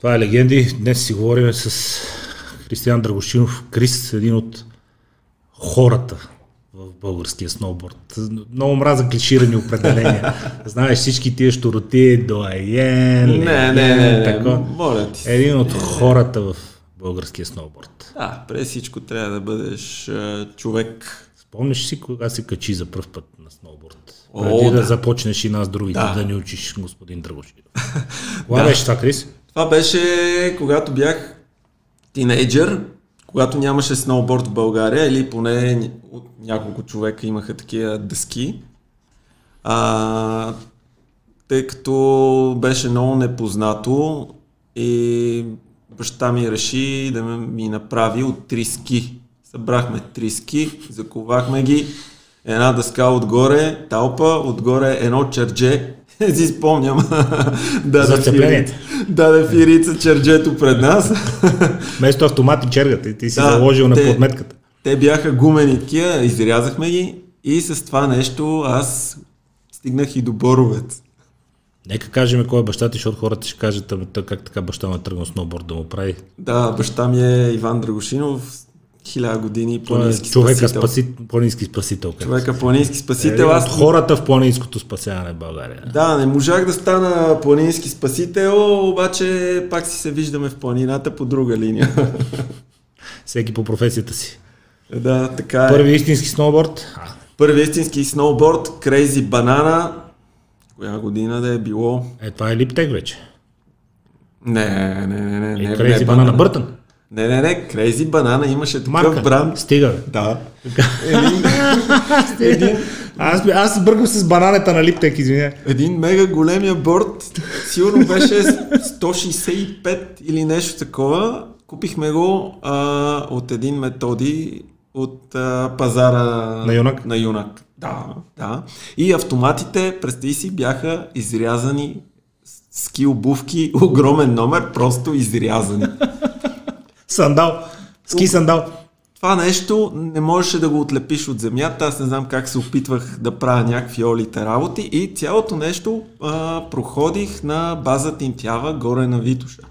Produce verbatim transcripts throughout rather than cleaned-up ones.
Това е Легенди. Днес си говорим с Кристиан Драгошинов. Крис, един от хората в българския сноуборд. Много мраза клиширани определения. Знаеш всички тия щуроти, доайен, не, не, не, тако. Един от хората в българския сноуборд. Да, преди всичко трябва да бъдеш човек. Спомниш си кога се качи за пръв път на сноуборд? О, преди да, да започнеш и нас другите да, да ни учиш, господин Драгошинов. Кога да. Беше това, Крис? Това беше когато бях тинейджър, когато нямаше сноуборд в България, или поне няколко човека имаха такива дъски. А, тъй като беше много непознато и баща ми реши да ми направи от три ски. Събрахме три ски, заковахме ги, една дъска отгоре, талпа, отгоре едно чердже. Не си спомням. Даде фирица черджето пред нас. Вместо автомат и чергата и ти си да, заложил те, на подметката. Те бяха гумени такива, изрязахме ги и с това нещо аз стигнах и до Боровец. Нека кажем кой е баща ти, защото хората ще кажат как така баща ме тръгна сноуборд да му прави. Да, баща ми е Иван Драгошинов. Хиляда години планински човека спасител. Спаси, планински спасител. Човека планински спасител. Е, аз... От хората в планинското спасяване в България. Да, не можах да стана планински спасител, обаче пак си се виждаме в планината по друга линия. Всеки по професията си. Да, така е. Първи истински сноуборд? Първи истински сноуборд, Crazy Banana. Коя година да е било? Е, това е Lib Tech вече. Не, не, не. не, не Crazy Banana Бъртън. Не, не, не, Crazy Banana имаше такъв бранд. Стига. Да. Един... Един... Аз, аз бъркам с бананета на Lib Tech, извиня. Един мега големия борд, сигурно беше сто шейсет и пет или нещо такова. Купихме го а, от един методи от а, пазара на Юнак. На Юнак. Да, да. И автоматите, представи си, бяха изрязани ски обувки, огромен номер, просто изрязани. Сандал, ски сандал. Това нещо не можеше да го отлепиш от земята, аз не знам как се опитвах да правя някакви олите работи и цялото нещо а, проходих на база Тинтява, горе на Витоша.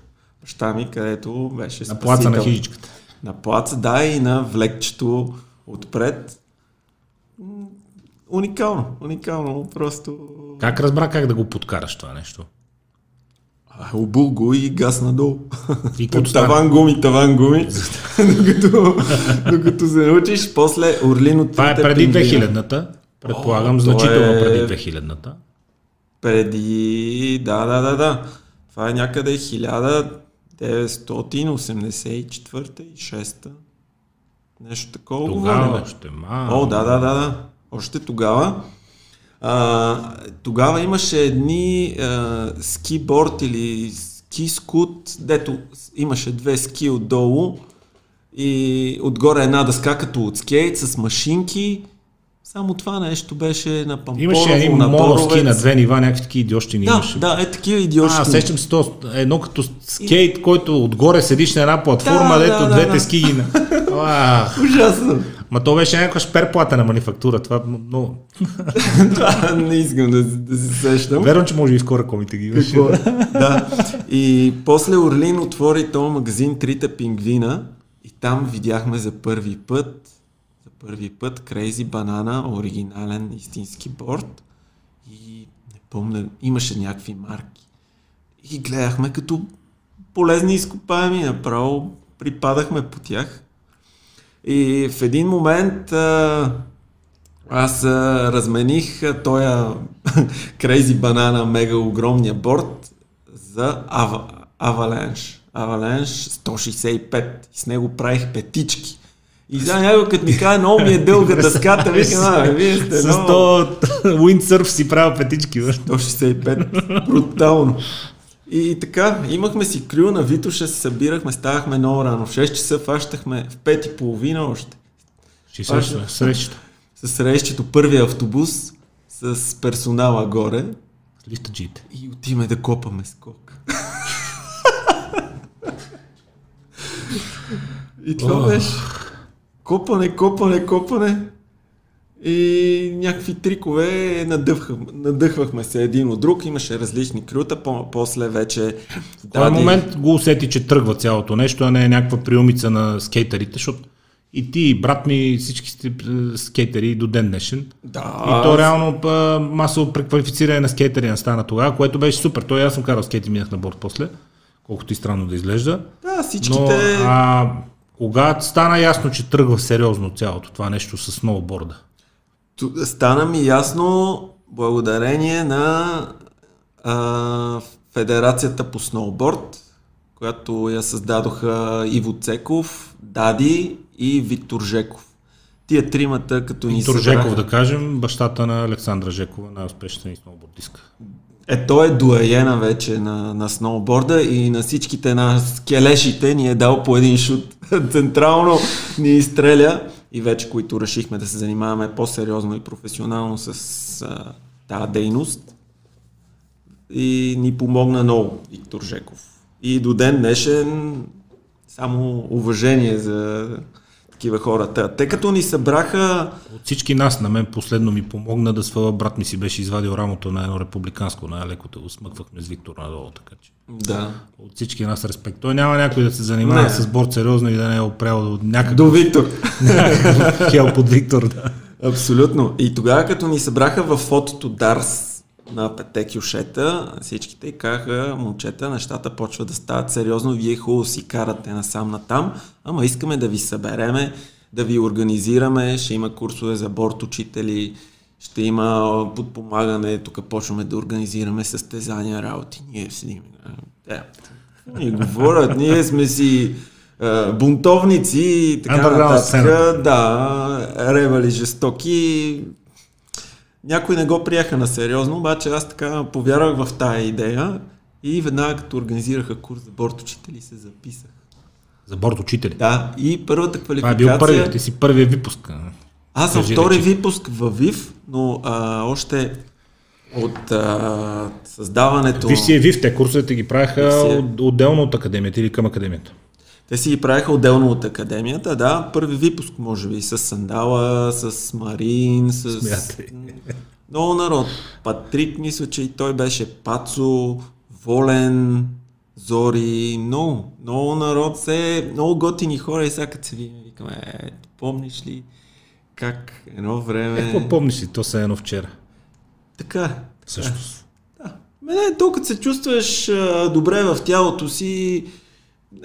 Баща ми, където беше спасител. На плаца на хижичката. На плаца, да, и на влекчето отпред. Уникално, уникално, просто... Как разбра как да го подкараш това нещо? Обул го и газ надолу. Под таван гуми, таван гуми. докато, докато се научиш, после Орлин от... Това е преди две хилядната. Предполагам, О, значително е... преди две хилядната. Преди... Да, да, да, да. Това е някъде хиляда деветстотин осемдесет и четвърта и шеста. Нещо такова. Тогава говорим. Още малко. О, да, да, да, да. Още тогава. А, тогава имаше едни а, скиборд или ски скут, дето имаше две ски отдолу и отгоре една дъска като от скейт с машинки. Само това нещо беше на Пампорово. Имаше един моноски на две нива, някакви такива идиощини да, имаше. Да, е такива идиощини. А, сещам се то, едно като скейт, и... който отгоре седиш на една платформа, да, дето да, двете да, ски ги на... Ужасно! Ма то беше някаква шперплата на манифактура, това много... Това не искам да, да се сещам. Верно, че може и в коракомите ги имаш. Да. И после Орлин отвори този магазин Трите пингвина и там видяхме за първи път за първи път Crazy Banana, оригинален истински борд и не помня, имаше някакви марки. И гледахме като полезни изкопаеми, направо припадахме по тях. И в един момент а, аз а, размених тоя Crazy Banana мега огромния борд за Ava, Avalanche. Avalanche сто шейсет и пет. С него правих петички. И за някой като ми каза, много ми е дълга дъската, викам, вие сте с много... Уиндсърф си правя петички. Бе. сто шейсет и пет. Брутално. И така, имахме си крю на Витоша, се събирахме, ставахме много рано. В шест часа фащахме в пет и половина още. Срещата. Със срещето, първия автобус с персонала горе. С листаджиите. И отиме да копаме скок. И това беше. Копане, копане, копане. и някакви трикове надъвхах, надъхвахме се един от друг, имаше различни крюта, по- после вече... В този момент го усети, че тръгва цялото нещо, а не е някаква приумица на скейтерите, защото и ти, и брат ми, всички сте скейтери до ден днешен. Да. И то реално масово преквалифициране на скейтери не стана тогава, което беше супер. Той аз съм карал скейти, минах на борд после, колкото и странно да изглежда. Да, всичките... Но, а, когато стана ясно, че тръгва сериозно цялото това нещо с сноуборда? Стана ми ясно благодарение на а, Федерацията по сноуборд, която я създадоха Иво Цеков, Дади и Виктор Жеков. Тия тримата като ни Виктор събраха... Жеков, да кажем, бащата на Александра Жекова, най-успешна и сноубордистка. Е, той е дуаена вече на, на сноуборда и на всичките на скелешите ни е дал по един шут. Централно ни изстреля и вече, които решихме да се занимаваме по-сериозно и професионално с а, тази дейност. И ни помогна много Виктор Жеков. И до ден днешен само уважение за такива хората. Те като ни събраха... От всички нас, на мен последно ми помогна да сваля. Брат ми си беше извадил рамото на едно републиканско, най-лекото го смъквахме с Виктор надолу, така че. Да. От всички нас респект. Той няма някой да се занимава не. С борт сериозно и да не е опрял до някакъв... До Виктор. Някакъв хелп от Виктор, да. Абсолютно. И тогава като ни събраха във фотото Дарс на пете кюшета, всичките и казаха: момчета, нещата почват да стават сериозно, вие хубаво си карате насам натам, ама искаме да ви събереме, да ви организираме, ще има курсове за борт учители, ще има подпомагане, тук почваме да организираме състезания, работи, ние седим. Те, ние говорят, ние сме си е, бунтовници и така нататък, да, ревали жестоки. Някои не го приеха на сериозно, обаче аз така повярвах в тая идея и веднага като организираха курс за борт учители се записах. За борт учители? Да, и първата квалификация... Това е бил първият, ти си първият випуск. Аз съм втори речи. Випуск във ВИВ, но а, още от а, създаването... ВИВ си е ВИВ, те курсовете ги правяха е... отделно от академията или към академията? Те си ги правиха отделно от академията, да. Първи випуск, може би, с Сандала, с Марин, с... Смятай. Много народ. Патрик, мисля, че и той беше, Пацо, Волен, Зори, много. Много народ се... Много готини хора и сега като се видим, викаме, е, помниш ли как едно време... Е, какво помниш ли? То са едно вчера. Така. Също. Да. Мене, толкова се чувстваш а, добре в тялото си.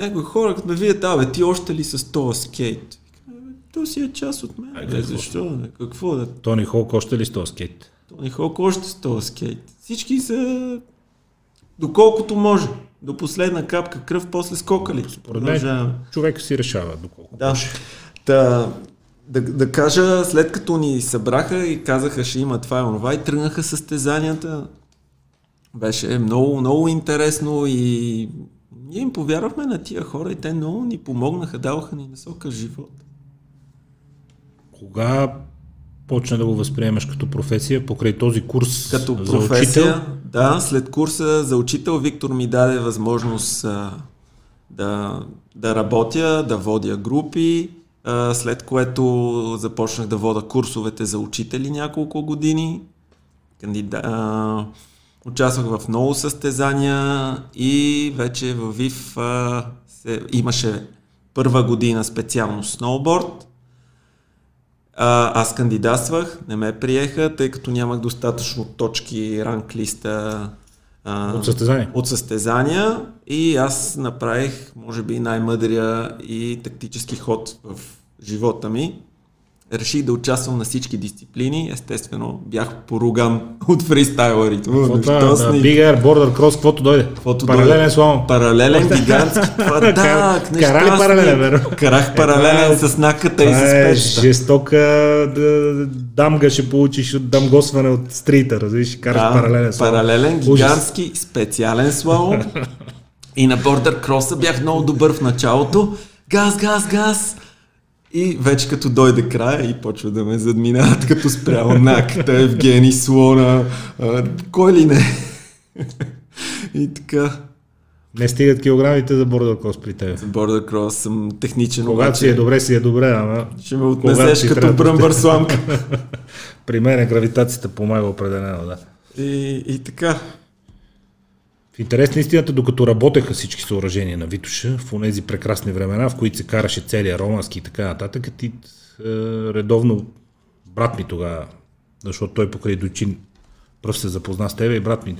Някои хора, като ме видят, а бе, ти още ли с този скейт? То си е част от мен. А, бе, защо? Бе, какво да... Тони Холк още ли с този скейт? Тони Холк още с този скейт. Всички са доколкото може. До последна капка кръв, после скокали. Според мен човек си решава доколко да. Може. Да, да, да кажа, след като ни събраха и казаха, ще има това и онова, и тръгнаха състезанията. Беше много, много интересно и... Ние им повярвахме на тия хора и те много ни помогнаха, даваха ни насока живот. Кога почна да го възприемаш като професия, покрай този курс като професия, за учител? Да, след курса за учител Виктор ми даде възможност а, да, да работя, да водя групи, а, след което започнах да вода курсовете за учители няколко години. Кандида... А, Участвах в много състезания и вече във ВИВ а, се, имаше първа година специално сноуборд. А, аз кандидатствах, не ме приеха, тъй като нямах достатъчно точки, ранг листа а, от, състезания. от състезания. И аз направих, може би, най-мъдрия и тактически ход в живота ми. Реших да участвам на всички дисциплини. Естествено, бях поруган от фристайлърите. Бигър, бордър, крос, каквото дойде. Паралелен слон. Паралелен, гигантски. Да, кара ли паралелен, веро? Карах паралелен с наката и с печата. Жестока дамга ще получиш от дамгосване от стрита. Развиш, караш паралелен слон. Паралелен, гигантски, специален слон. И на бордър кроса бях много добър в началото. Газ, газ, газ. И вече като дойде края и почва да ме задминават, като спрял наката, Евгений Слона, а, кой ли не? И така. Не стигат килограмите за бордър крос при теб. За бордър крос съм техничен. Когато обаче... си е добре, си е добре, ама... Ще ме отнесеш като бръмбър сламка. При мен гравитацията помага определено, да. И, и така. В интерес на истината, докато работеха всички съоръжения на Витоша, в онези прекрасни времена, в които се караше целия романски и така нататък, и редовно брат ми тогава, защото той покрай дочин пръв се запозна с тебе и брат ми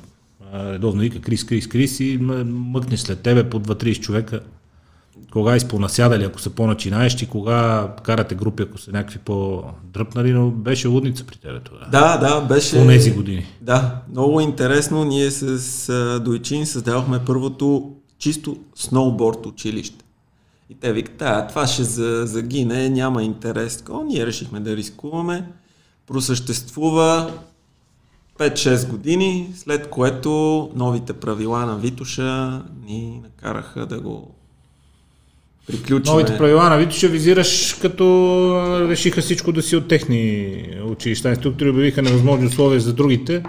редовно вика Крис, Крис, Крис и мъкнеш след тебе по две-три човека. Кога изпонасядали, ако са по-начинаещи, кога карате групи, ако са някакви по-дръпнали, но беше лудница при тебе тогава. Да, да, беше... По тези години. Да, много интересно. Ние с Дойчин създавахме първото чисто сноуборд училище. И те викат, а, това ще загине, няма интерес. Такова, ние решихме да рискуваме. Просъществува пет-шест години, след което новите правила на Витоша ни накараха да го приключваме. Новите правила на Витоша визираш, като решиха всичко да си от техни училища. Инструктори обявиха невъзможни условия за другите,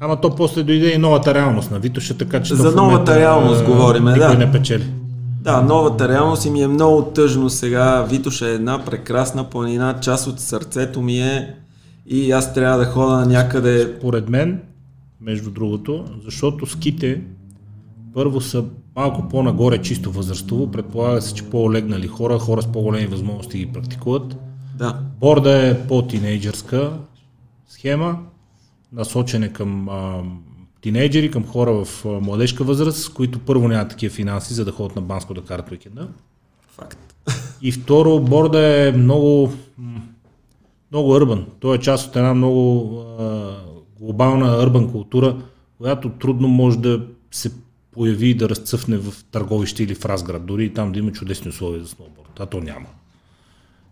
ама то после дойде и новата реалност на Витоша, така че... За новата реалност говорим, да. Никой не печели. Да, новата реалност и ми е много тъжно сега. Витоша е една прекрасна планина, част от сърцето ми е и аз трябва да ходя някъде... Според мен, между другото, защото ските първо са малко по-нагоре чисто възрастово, предполага се, че по-олегнали хора, хора с по-големи възможности ги практикуват. Да. Борда е по-тинейджърска схема, насочене към а, тинейджери, към хора в а, младежка възраст, които първо нямат такива финанси, за да ходят на Банско да карат уикенда. Факт. И второ, борда е много... много урбан. Той е част от една много а, глобална урбан култура, която трудно може да се появи и да разцъфне в Търговище или в Разград, дори и там да има чудесни условия за сноуборд, а то няма.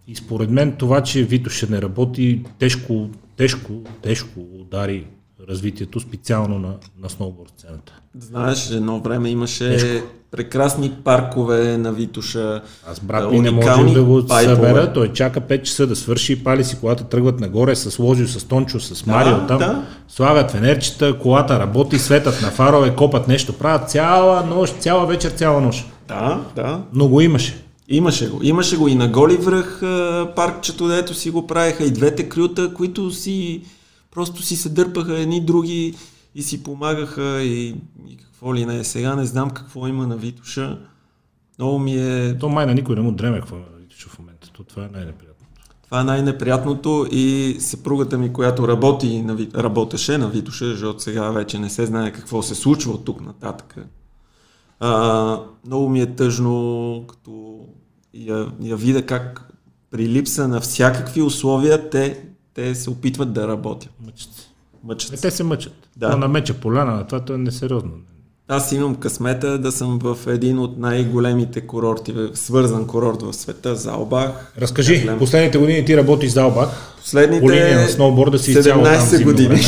И според мен това, че Витоша не работи, тежко, тежко, тежко удари развитието специално на, на сноуборд сцената. Знаеш, едно време имаше тежко. Прекрасни паркове на Витоша. Аз брат ми не може да го пайпове. Събера, той чака пет часа да свърши и пали си колата, тръгват нагоре с Лозио, с Тончо, с Марио да, там, да. Слагат фенерчета, колата работи, светат на фарове, копат нещо, правят цяла нощ, цяла вечер, цяла нощ. Да, да. Но го имаше. Имаше го. Имаше го и на Голи връх паркчето, дето си го правиха и двете крюта, които си просто си се дърпаха едни други и си помагаха и, и какво ли не е. Сега не знам какво има на Витоша. Много ми е... То май на никой не му дреме какво е на Витоша в момента. То това е най-неприятното. Това е най-неприятното и съпругата ми, която работи на Ви... работеше на Витоша, защото сега вече не се знае какво се случва от тук нататък. А, много ми е тъжно, като я, я видя как при липса на всякакви условия те Те се опитват да работят. Мъчат се. Мъчат се. Те се мъчат. Да. Но на меча поляна, на това то е несериозно. Аз имам късмета да съм в един от най-големите курорти, свързан курорт в света, Сaalbach. Разкажи, Каслем. Последните години ти работиш в Saalbach. Последните по линия на сноуборда си изцяло там седемнайсет години.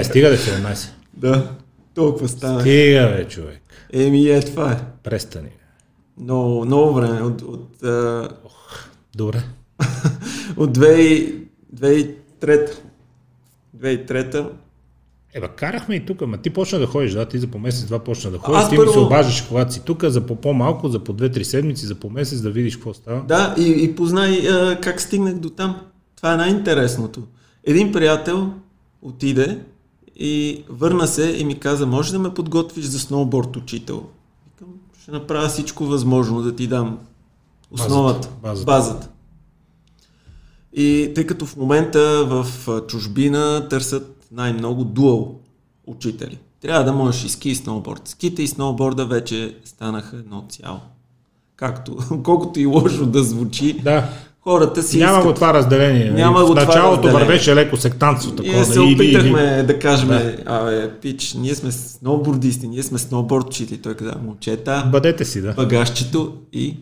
Е, стига да седемнайсет. Да, толкова стана. Стига бе, човек. Еми е, това е. Престани. Но много време. От, от, uh... Ох, добре. От две... две хиляди и трета. Еба, карахме и тук, ама ти почна да ходиш, да, ти за по месец-два почна да ходиш, ти първо... ми се обаждаш, когато си тук, за по-малко, за по две-три седмици, за по месец да видиш какво става. Да, и, и познай а, как стигнах до там. Това е най-интересното. Един приятел отиде и върна се и ми каза, може да ме подготвиш за сноуборд учител? Ще направя всичко възможно да ти дам основата, базата. базата. базата. И тъй като в момента в чужбина търсят най-много дуал учители. Трябва да можеш и ски и сноуборд. Ските и сноуборда вече станаха едно цяло. Както, колкото и лошо да звучи, да. Хората си няма искат... Няма го това разделение. Няма в началото вървеше леко сектантство. Такова, ние се опитахме или, или... да кажем, да. Абе, пич, ние сме сноубордисти, ние сме сноуборд учители. Той каза, момчета, бъдете си, да. Багажчето и...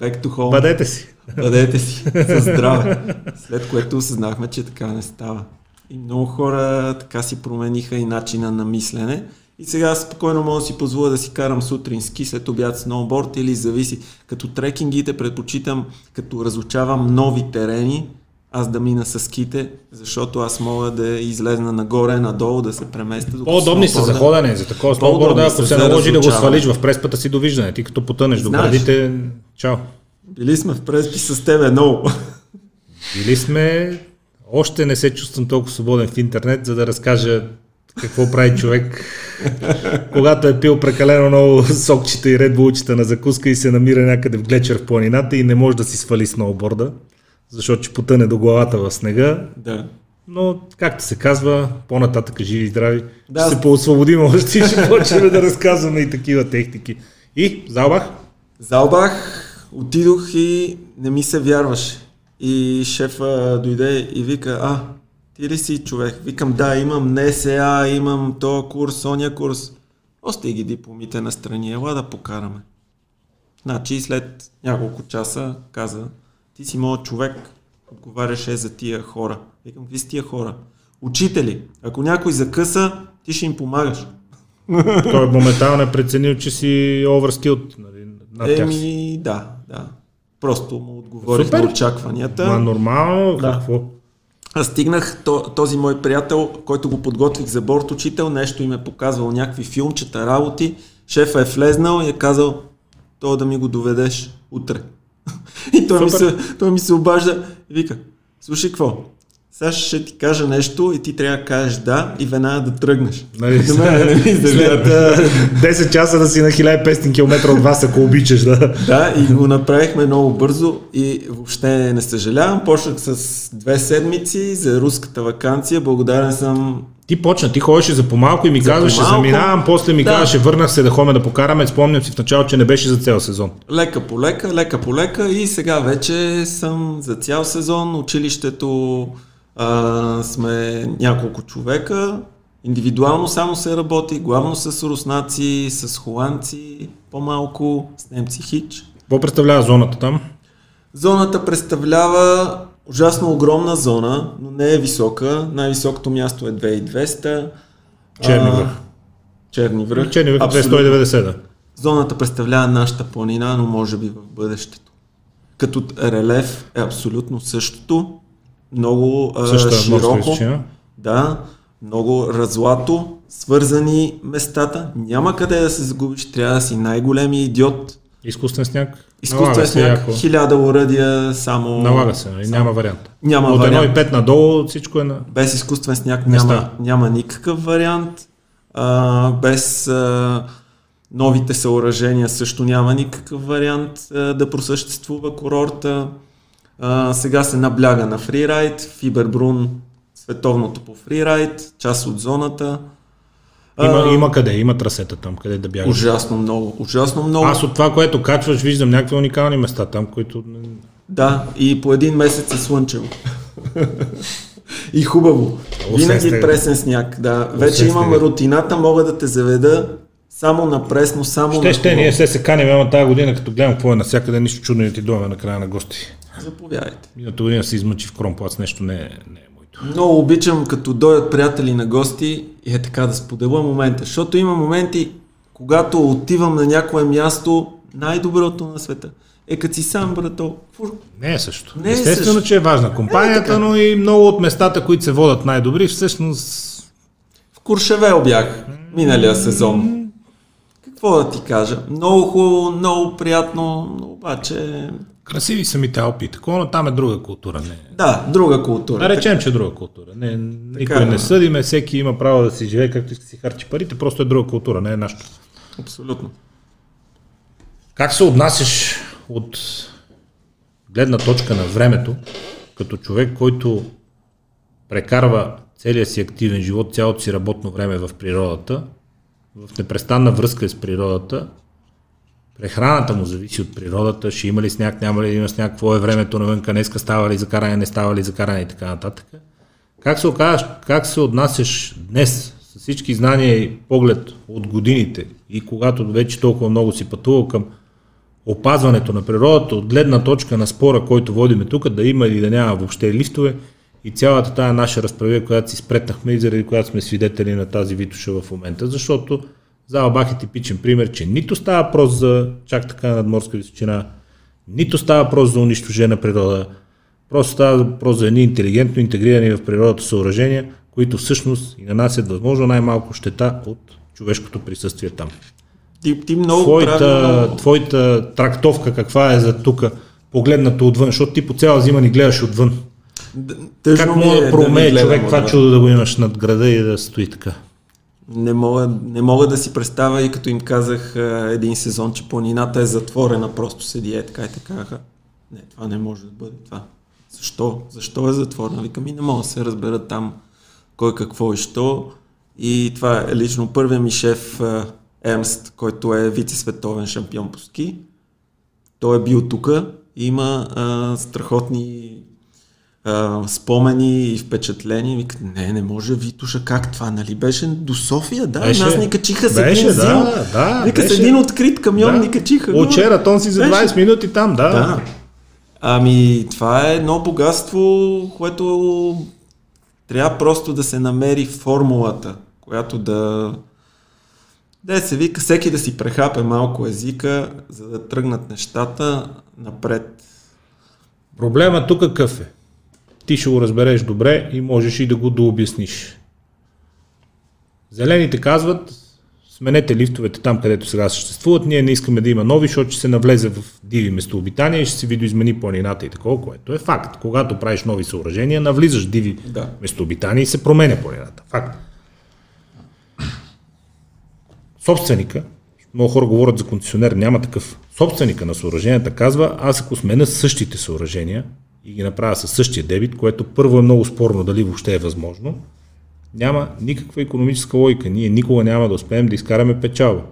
Back to home. Бъдете си. Бъдете си. Със здраве. След което осъзнахме, че така не става. И много хора така си промениха и начина на мислене. И сега спокойно мога да си позволя да си карам сутрин ски, след обяд сноуборд или зависи. Като трекингите предпочитам, като разучавам нови терени, аз да мина с ските, защото аз мога да излезна нагоре, надолу, да се преместя. По-удобни са за ходене, за такова сноуборда, ако се наложи да го свалиш в преспата си, довиждане. Ти като потънеш до градите, чао. Били сме в преспи с тебе, много. Били сме... Още не се чувствам толкова свободен в интернет, за да разкажа какво прави човек, когато е пил прекалено много сокчета и редбулчета на закуска и се намира някъде в глечер в планината и не може да си свали сноуборда, защото ще потъне до главата в снега. Да. Но, както се казва, по-нататък живи и здрави, да, ще се поосвободим още и ще почнем да разказваме и такива техники. И Saalbach? Saalbach, отидох и не ми се вярваше. И шефа дойде и вика, а, ти ли си човек? Викам, да, имам НСА, имам тоя курс, ония курс. Остай ги дипломите настрани, ела да покараме. Значи след няколко часа каза, ти си моят човек, отговаряше за тия хора. Викам, какви са тия хора? Учители, ако някой закъса, ти ще им помагаш. Той моментално е преценил, че си overskilled, нали, над тях си. Еми, да, да. Просто му отговорих Супер. на очакванията. Ма нормално, да. Какво? Аз стигнах, този мой приятел, който го подготвих за борт учител, нещо им е показвал, някакви филмчета, работи. Шефа е влезнал и е казал, то да ми го доведеш утре. И той ми, се, той ми се обажда и вика, слушай какво, сега ще ти кажа нещо и ти трябва да кажеш да и веднага да тръгнеш. Нали, след десет часа да си на хиляда и петстотин километра от вас, ако обичаш. Да, да, и го направихме много бързо и въобще не съжалявам. Почнах с две седмици за руската ваканция. Благодарен съм. Ти почна, ти ходеше за по-малко и ми казваше, заминавам, после ми да. казваше, върнах се да ходим да покараме. Спомням си в началото, че не беше за цял сезон. Лека по лека, лека по лека и сега вече съм за цял сезон. Училището Uh, сме няколко човека, индивидуално само се работи, главно с руснаци, с холандци, по-малко, с немци хич. Какво представлява зоната там? Зоната представлява ужасно огромна зона, но не е висока. Най-високото място е две хиляди и двеста. Черни връх. Uh, Черни връх. Черни връх двеста и деветдесет. Да. Зоната представлява нашата планина, но може би в бъдещето. Като релеф е абсолютно същото. Много Също, широко, да, много разлато, свързани местата. Няма къде да се загубиш, трябва да си най-големи идиот. Изкуствен сняг. Изкуствен сняг, хиляда оръдия, само... Налага се, само... няма вариант. Няма От вариант. От едно и пет надолу всичко е на... Без изкуствен сняг няма, няма никакъв вариант. А, без а, новите съоръжения също няма никакъв вариант а, да просъществува курорта. Uh, сега се набляга на фрирайд, Фибербрун, световното по фрирайд, част от зоната. Има, uh, има къде, има трасета там, къде да бягаш. Ужасно много, ужасно много. Аз от това, което качваш, виждам някакви уникални места там, които... Да, и по един месец е слънчево. И хубаво. Винаги пресен сняг. Да. Вече имам рутината, мога да те заведа само на пресно, само ще, на... Ще, ще, ние все се каним, ама тази година, като гледам какво е навсякъде, нищо чудно не ти дойме на края на гости. Заповядайте. Минато година се измъчи в Кромплац, нещо не е, не е моето. Много обичам, като дойдат приятели на гости и е така да споделя момента, защото има моменти, когато отивам на някое място, най-доброто на света. Е, като си сам, брато. Не е също. Не е Естествено, също. че е важна компанията, е, но и много от местата, които се водят най-добри, всъщност... В Куршевел бях миналия сезон. Какво да ти кажа? Много хубаво, много приятно, обаче... Красиви самите Алпи, такова, но там е друга култура. Не. Да, друга култура. Да речем, че е друга култура. Не, никой така, не съдиме, всеки има право да си живее, както иска си харчи парите, просто е друга култура, не е нашата. Абсолютно. Как се отнасяш от гледна точка на времето, като човек, който прекарва целия си активен живот, цялото си работно време в природата, в непрестанна връзка с природата, прехраната му зависи от природата, ще има ли сняг, няма ли да има сняг, какво е времето навънка, днеска става ли закаране, не става ли закаране и така нататък. Как се оказаш, как се отнасяш днес с всички знания и поглед от годините и когато вече толкова много си пътувал към опазването на природата, от гледна точка на спора, който водиме тук, да има или да няма въобще лифтове и цялата тая наша разправия, която си спретнахме и заради която сме свидетели на тази Витоша в момента, защото Saalbach е типичен пример, че нито става въпрос за чак така надморска височина, нито става въпрос за унищожена природа. Просто става въпрос за едни интелигентно интегрирани в природата съоръжения, които всъщност и нанасят възможно най-малко щета от човешкото присъствие там. Ти, ти много твоята, правилно... твоята трактовка каква е за тук, погледнато отвън, защото ти по цяла зима ни гледаш отвън. Тъжно как мога да проумее да човек това да. чудо да го имаш над града и да стои така? Не мога, не мога да си представя, и като им казах един сезон, че планината е затворена, просто седи е така и така. Не, това не може да бъде това. Защо? Защо е затворена? Викам, и не мога да се разбера там кой какво и що. И това е лично първия ми шеф Емст, който е вице-световен шампион по ски. Той е бил тук и има а, страхотни Uh, спомени и впечатления. Вика, не, не може, Витоша, как това, нали? Беше до София, да, беше, нас ни качиха с един зил. Да, да, вика, с един открит камион да. ни качиха. Очера, тон си за двайсет беше. Минути там, да. да. Ами, това е едно богатство, което трябва просто да се намери формулата, която да... Да се вика, всеки да си прехапе малко езика, за да тръгнат нещата напред. Проблема тук какъв е? Ти ще го разбереш добре и можеш и да го дообясниш. Зелените казват, сменете лифтовете там, където сега съществуват, ние не искаме да има нови, защото ще се навлезе в диви местообитания и ще се видоизмени планината и такова, което е факт. Когато правиш нови съоръжения, навлизаш в диви да. местообитания и се променя планината. Факт. Собственика, много хора говорят за концесионер, няма такъв. Собственика на съоръженията казва, аз ако сменя същите съоръжения, и ги направя със същия дебит, което първо е много спорно дали въобще е възможно, няма никаква икономическа логика. Ние никога няма да успеем да изкараме печалба.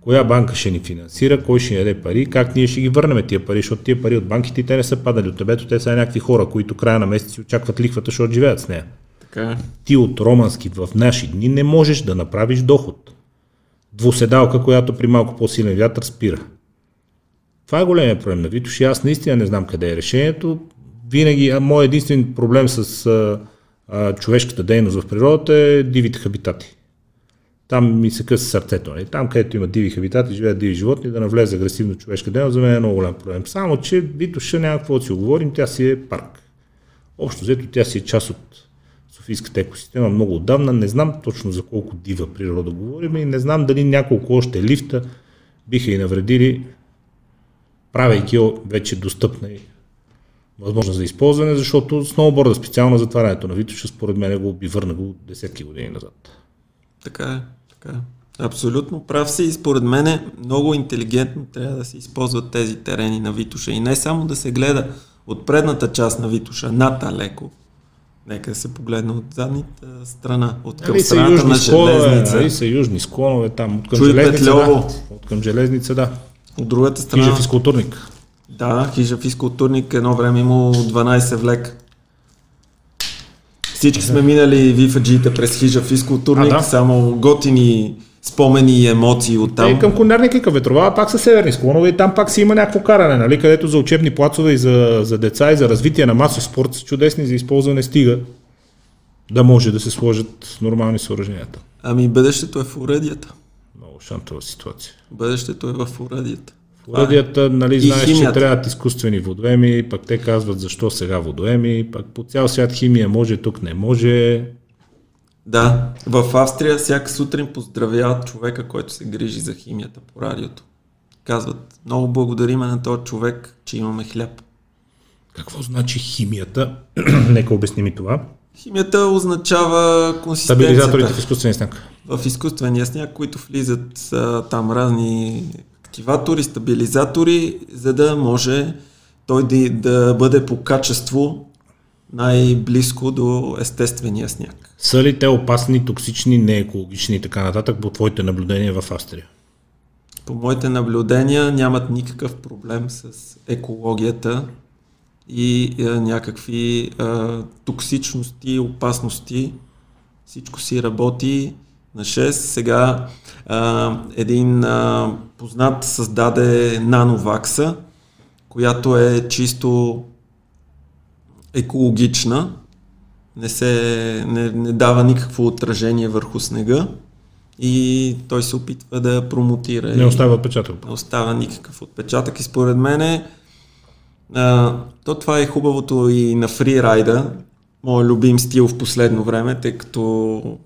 Коя банка ще ни финансира, кой ще ни даде пари, как ние ще ги върнем тия пари, защото тия пари от банките те не са падали от тебето, те са някакви хора, които края на месец очакват лихвата, защото живеят с нея. Така. Ти от романски в наши дни не можеш да направиш доход. Двуседалка, която при малко по-силен вятър спира. Това е големия проблем на Витоша. Аз наистина не знам къде е решението. Винаги, а мой единствен проблем с а, а, човешката дейност в природата е дивите хабитати. Там ми се къса сърцето. Не? Там, където има диви хабитати, живеят диви животни, да навлезе агресивно човешка дейност, за мен е много голям проблем. Само, че Витоша няма какво да си оговорим, тя си е парк. Общо взето тя си е част от софийската екосистема много отдавна. Не знам точно за колко дива природа говорим и не знам дали няколко още лифта биха и навредили, правейки вече достъпна и възможност за използване, защото сноуборда специално затварянето на Витоша, според мен го обивърна го десетки години назад. Така е, така е. Абсолютно прав си и според мен много интелигентно трябва да се използват тези терени на Витоша и не само да се гледа от предната част на Витоша, ната леко. Нека да се погледне от задната страна, от към страната на Железница. Али са южни склонове там, от към Чуй Железница, да. От към Железница, да. От другата страна... Хижа физкултурник. Да, хижа физкултурник. Едно време имало дванайсет влек. Всички сме минали вифаджиите през хижа физкултурник. А, да. Само готини спомени и емоции от там. И към Конерник и към Ветрова, пак са северни склонове и там пак си има някакво каране, нали? Където за учебни плацове и за, за деца и за развитие на масов спорт са чудесни за използване, стига да може да се сложат нормални съоръженията. Ами бъдещето е в уредията. Шантова ситуация. Бъдещето е в Орадията. В Орадията, нали, знаеш, че трябват изкуствени водоеми, пък те казват защо сега водоеми, пък по цял свят химия може, тук не може. Да, в Австрия всяка сутрин поздравяват човека, който се грижи за химията по радиото. Казват, много благодариме на този човек, че имаме хляб. Какво значи химията? Нека обясни ми това. Химията означава консистенцията. Стабилизаторите в изкуствения сняг. В изкуствения сняг, които влизат а, там разни активатори, стабилизатори, за да може той да, да бъде по качество най-близко до естествения сняг. Са ли те опасни, токсични, неекологични и така нататък по твоите наблюдения в Австрия? По моите наблюдения нямат никакъв проблем с екологията и е, някакви е, токсичности, опасности. Всичко си работи на шест. Сега е, един е, познат създаде Nano вакса, която е чисто екологична. Не, се, не, не дава никакво отражение върху снега и той се опитва да промотира. Не остава отпечатък. Не остава никакъв отпечатък и според мен е А, то това е хубавото и на фрирайда, моят любим стил в последно време, тъй като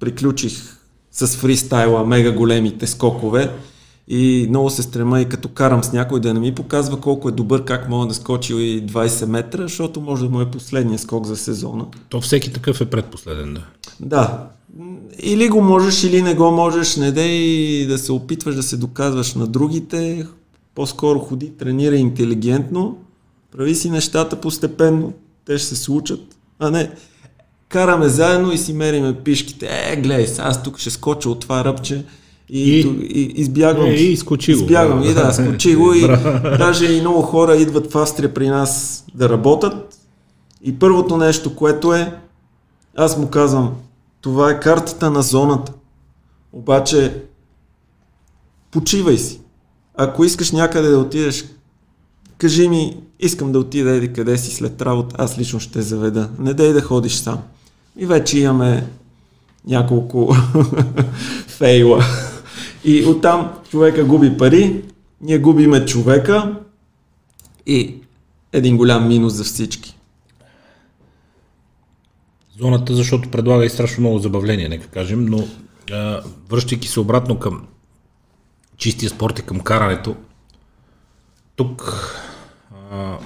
приключих с фристайла мега големите скокове и много се стрема и като карам с някой да не ми показва колко е добър, как мога да скочи и двайсет метра, защото може да му е последния скок за сезона. То всеки такъв е предпоследен, да. Да. Или го можеш, или не го можеш, не дей да се опитваш да се доказваш на другите, по-скоро ходи, тренирай интелигентно, прави си нещата постепенно, те ще се случат, а не караме заедно и си мериме пишките. Е, гледай, аз тук ще скоча от това ръбче и, и, и избягвам. Е, и изкочи го. Избягвам, браво, и да, скочи го. И даже и много хора идват в Австрия при нас да работят. И първото нещо, което е, аз му казвам, това е картата на зоната. Обаче, почивай си. Ако искаш някъде да отидеш, кажи ми, искам да отида еди къде си след работа, аз лично ще заведа. Не дей да ходиш сам. И вече имаме няколко фейла. И оттам човека губи пари, ние губиме човека и един голям минус за всички. Зоната, защото предлага и страшно много забавление, нека кажем, но а, връщайки се обратно към чистия спорт и към карането, тук а,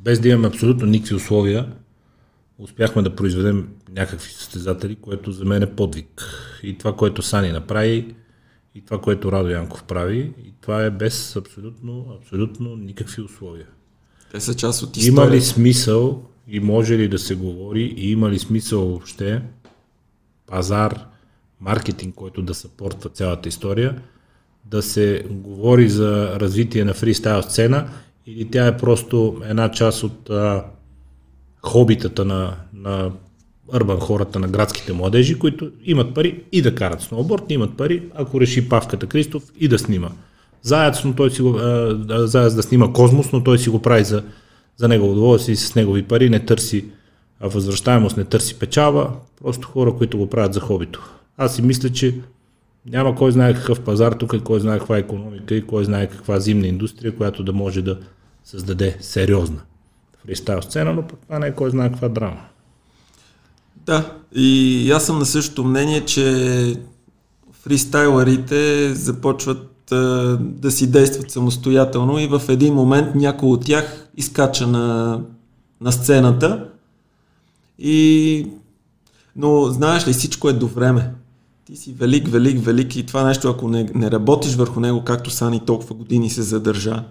без да имаме абсолютно никакви условия, успяхме да произведем някакви състезатели, което за мен е подвиг. И това, което Сани направи, и това, което Радо Янков прави, и това е без абсолютно, абсолютно никакви условия. Те са част от историята. Има ли смисъл и може ли да се говори, и има ли смисъл въобще пазар, маркетинг, който да съпортва цялата история, да се говори за развитие на фристайл сцена, или тя е просто една част от а, хобитата на, на урбан хората, на градските младежи, които имат пари и да карат сноуборд, имат пари, ако реши Павката Кристоф, и да снима. Заяц, но той си го, а, заяц да снима Космос, но той си го прави за, за негово удоволствие и с негови пари, не търси възвръщаемост, не търси печалба, просто хора, които го правят за хобито. Аз си мисля, че няма кой знае какъв пазар тук, и кой знае каква икономика, и кой знае каква зимна индустрия, която да може да създаде сериозна фристайл сцена, но това не е кой знае каква драма. Да, и аз съм на същото мнение, че фристайлърите започват а, да си действат самостоятелно и в един момент някой от тях изкача на, на сцената. И... Но знаеш ли, всичко е до време. Ти си велик, велик, велик и това нещо, ако не, не работиш върху него, както Сани толкова години се задържа,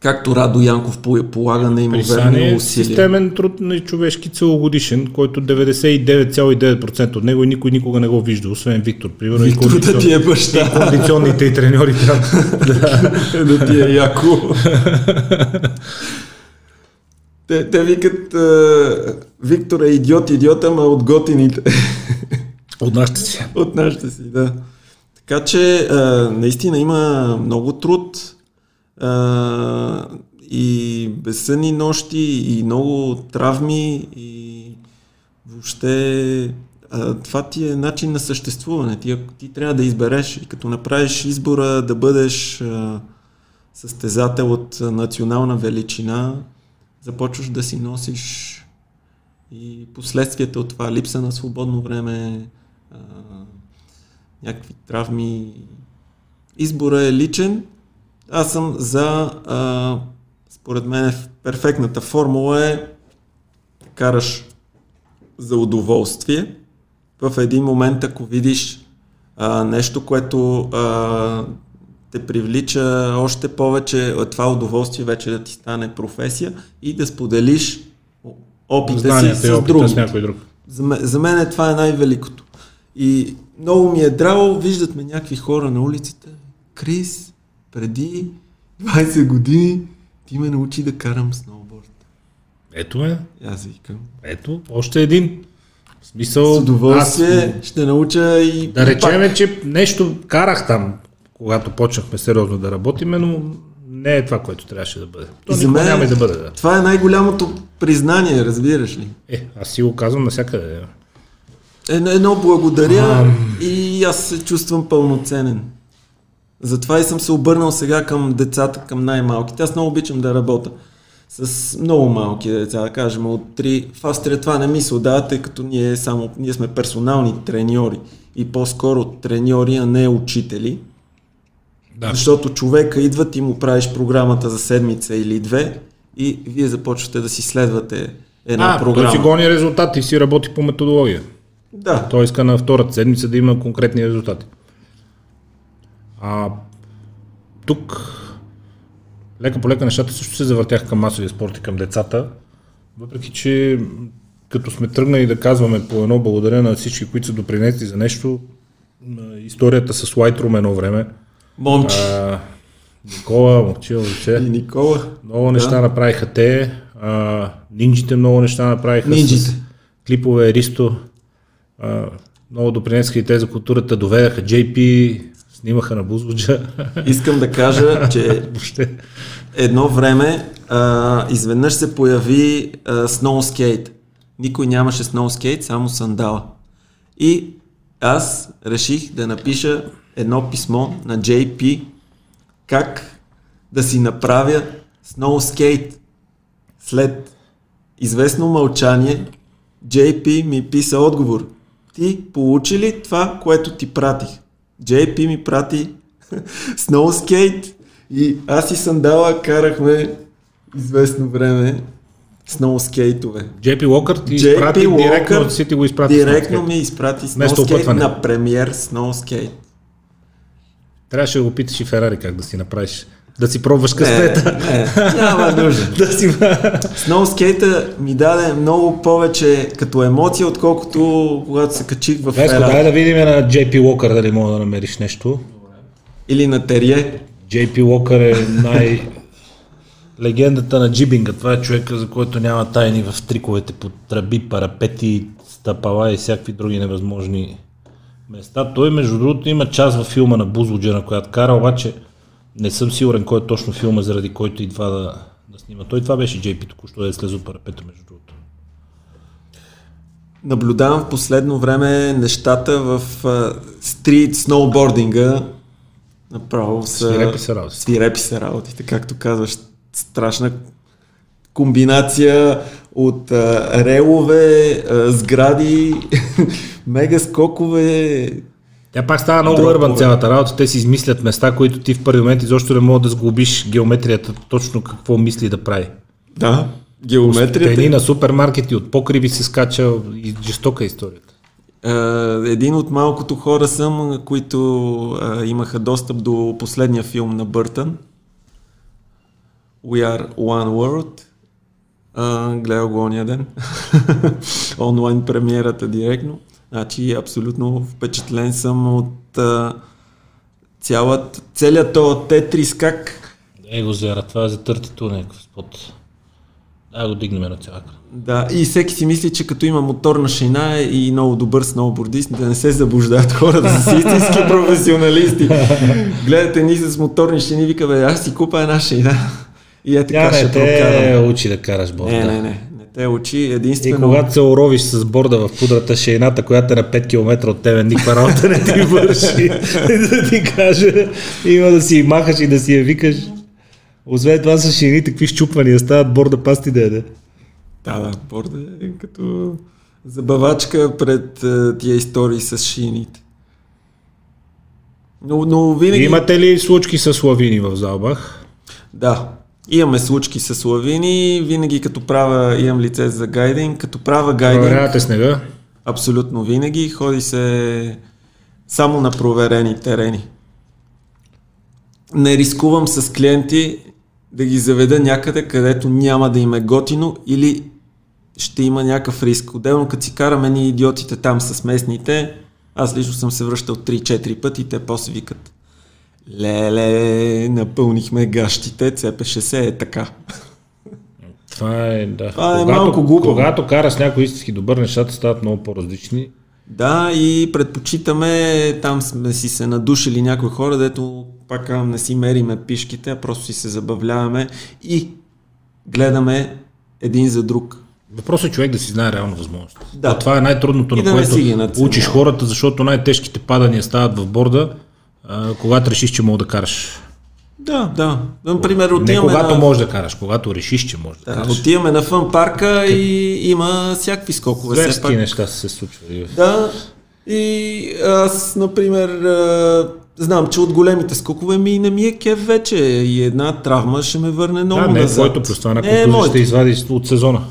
както Радо Янков полага неимоверни усилия. Системен труд на човешки целогодишен, който деветдесет и девет цяло и девет процента от него и никой никога не го вижда, освен Виктор. Примерно, Виктор и кондицион... да ти е баща. И кондиционните и треньори трябва да... да ти е яко. те, те викат Виктор е идиот, идиот, ама от готините. От нашите си. От нашите си, да. Така че наистина има много труд и безсънни нощи, и много травми, и въобще това ти е начин на съществуване. Ти, ти трябва да избереш и като направиш избора да бъдеш състезател от национална величина, започваш да си носиш и последствията от това, липса на свободно време, някакви травми. Избора е личен. Аз съм за, а, според мен, перфектната формула е да караш за удоволствие. В един момент, ако видиш а, нещо, което а, те привлича още повече, това удоволствие вече да ти стане професия и да споделиш опита си с другите. Друг. За, за мен е, това е най-великото. И много ми е драго, виждат ме някакви хора на улицата. Крис, преди двайсет години ти ме научи да карам сноуборд. Ето е. Аз викам. Ето, още един. В смисъл, с удоволствие аз... ще науча и... Да речем, пак. Че нещо карах там, когато почнахме сериозно да работим, но не е това, което трябваше да бъде. То за мен няма и да бъде. Да. Това е най-голямото признание, разбираш ли? Е, аз си го казвам навсякъде. Едно благодаря а... и аз се чувствам пълноценен. Затова и съм се обърнал сега към децата, към най-малките. Аз много обичам да работя с много малки деца, да кажем от три. В Австрия това не ми се отдава, тъй като ние, само, ние сме персонални треньори и по-скоро треньори, а не учители. Да. Защото човека идва, ти му правиш програмата за седмица или две и вие започвате да си следвате една а, програма. А, той си гони резултати и си работи по методология. Да. Той иска на втората седмица да има конкретни резултати. А, тук лека по лека нещата също се завъртяха към масовия спорт и към децата, въпреки че като сме тръгнали да казваме по едно благодаря на всички, които са допринесли за нещо, историята с Лайтрум едно време. Момче. А, Никола, момче, момче. И Никола. Много да. Неща направиха те. А, нинджите много неща направиха. Нинджите. С клипове, Ристо. А, много допринесха и те за културата. Доведаха джей пи, снимаха на Бузлуджа. Искам да кажа, че едно време а, изведнъж се появи а, сноускейт. Никой нямаше сноускейт, само сандала. И аз реших да напиша едно писмо на джей пи как да си направя сноускейт. След известно мълчание джей пи ми писа отговор. Ти получи ли това, което ти пратих? джей пи ми прати сноускейт и аз и сандала карахме известно време сноускейтове. джей пи Walker ти джей пи изпрати Walker директно, си ти го изпрати директно ми изпрати сноускейт на премиер сноускейт. Трябваше да го питаш и Ферари как да си направиш. Да си пробваш късмета. Не, не, няма нужда. Да си... Сноускейта ми даде много повече като емоция, отколкото когато се качих в Ферари. Дай да видим на джей пи Walker дали мога да намериш нещо. Или на Терие. джей пи Walker е най... легендата на джибинга. Това е човека, за който няма тайни в триковете по тръби, парапети, стъпала и всякакви други невъзможни... места. Той, между другото, има част във филма на Бузлуджа, на която кара, обаче не съм сигурен кой е точно филма, заради който идва да, да снима. Той това беше джей пи, току-що да е слезо парапета, между другото. Наблюдавам в последно време нещата в стрит сноубординга. Направо са... Свирепи са работите. Свирепи са работите, както казваш. Страшна комбинация от а, релове, а, сгради, мега скокове. Тя пак става много урбан цялата работа. Те си измислят места, които ти в първи момент изобщо не мога да сглобиш геометрията точно какво мисли да прави. Да, геометрията. Стени на супермаркети от покриви се скача и жестока историята. Един от малкото хора съм, които а, имаха достъп до последния филм на Бъртън. We are One World. Uh, гледал го ония ден. Онлайн премиерата директно. Значи абсолютно впечатлен съм от uh, цялата, целият този тетрис как... Его зера, това е за търти турник в спот. Да го дигнем на цялака. Да, и всеки си мисли, че като има моторна шина и много добър сноубордист, да не се заблуждават хората, да са истински професионалисти. Гледате ни с моторни шини, вика, бе, аз си купа една шина. И е така, ще прокарам. Не те учи да караш борда. Не, не, не. Не те учи единствено... И когато се уровиш с борда в пудрата, шейната, която е на пет километра от тебе, никаква работа не ти върши. Да ти каже, има да си махаш и да си я викаш. Освен това са шейните, какви щупвания стават, борда пасти да еде. Да, да, борда е като забавачка пред тия истории с шейните. Но, но винаги... Имате ли случки с лавини в Saalbach? Да. Имаме случки с лавини, винаги като правя, имам лице за гайдинг, като правя гайдинг... Проверявате снега? Абсолютно винаги, ходи се само на проверени терени. Не рискувам с клиенти да ги заведа някъде, където няма да им е готино или ще има някакъв риск. Отделно като си караме ние идиотите там с местните, аз лично съм се връщал три-четири пъти и те после викат. Леле, напълнихме гащите, цепеше се е така. Това е, да. Това е когато, малко глупо. Когато караш някой истински добър, нещата стават много по-различни. Да, и предпочитаме, там сме си се надушили някои хора, дето пак не си мериме пишките, а просто си се забавляваме и гледаме един за друг. Въпросът е човек да си знае реално възможността. Да. Това е най-трудното, и на да което учиш хората, защото най-тежките падания стават в борда. А, когато решиш, че мога да караш. Да, да. Например, не когато на... можеш да караш, когато решиш, че можеш да, да караш. Отиваме на фън парка Те... и има всякакви скокове. Зверски пак... неща се случвали. Да. И аз, например, знам, че от големите скокове ми не ми е кеф вече. И една травма ще ме върне много назад. Да, не назад. Е твоето пространство, което ще извадиш от сезона.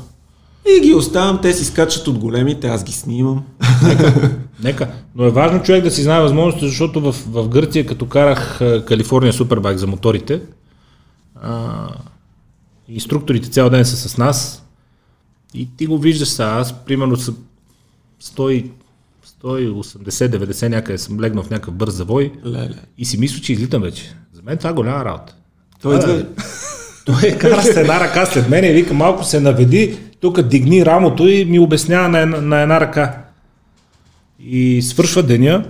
И ги оставам, те си скачат от големите, аз ги снимам. Нека, нека. Но е важно човек да си знае възможността, защото в, в Гърция, като карах Калифорния Супербайк за моторите, а, инструкторите цял ден са с нас и ти го виждаш са. Аз примерно са сто и осемдесет до деветдесет някъде съм легнал в някакъв бърз завой Леле. И си мисля, че излитам вече. За мен това е голяма работа. Той е... Той кара с една ръка след мен и вика, малко се наведи, тук дигни рамото и ми обяснява на една, на една ръка. И свършва деня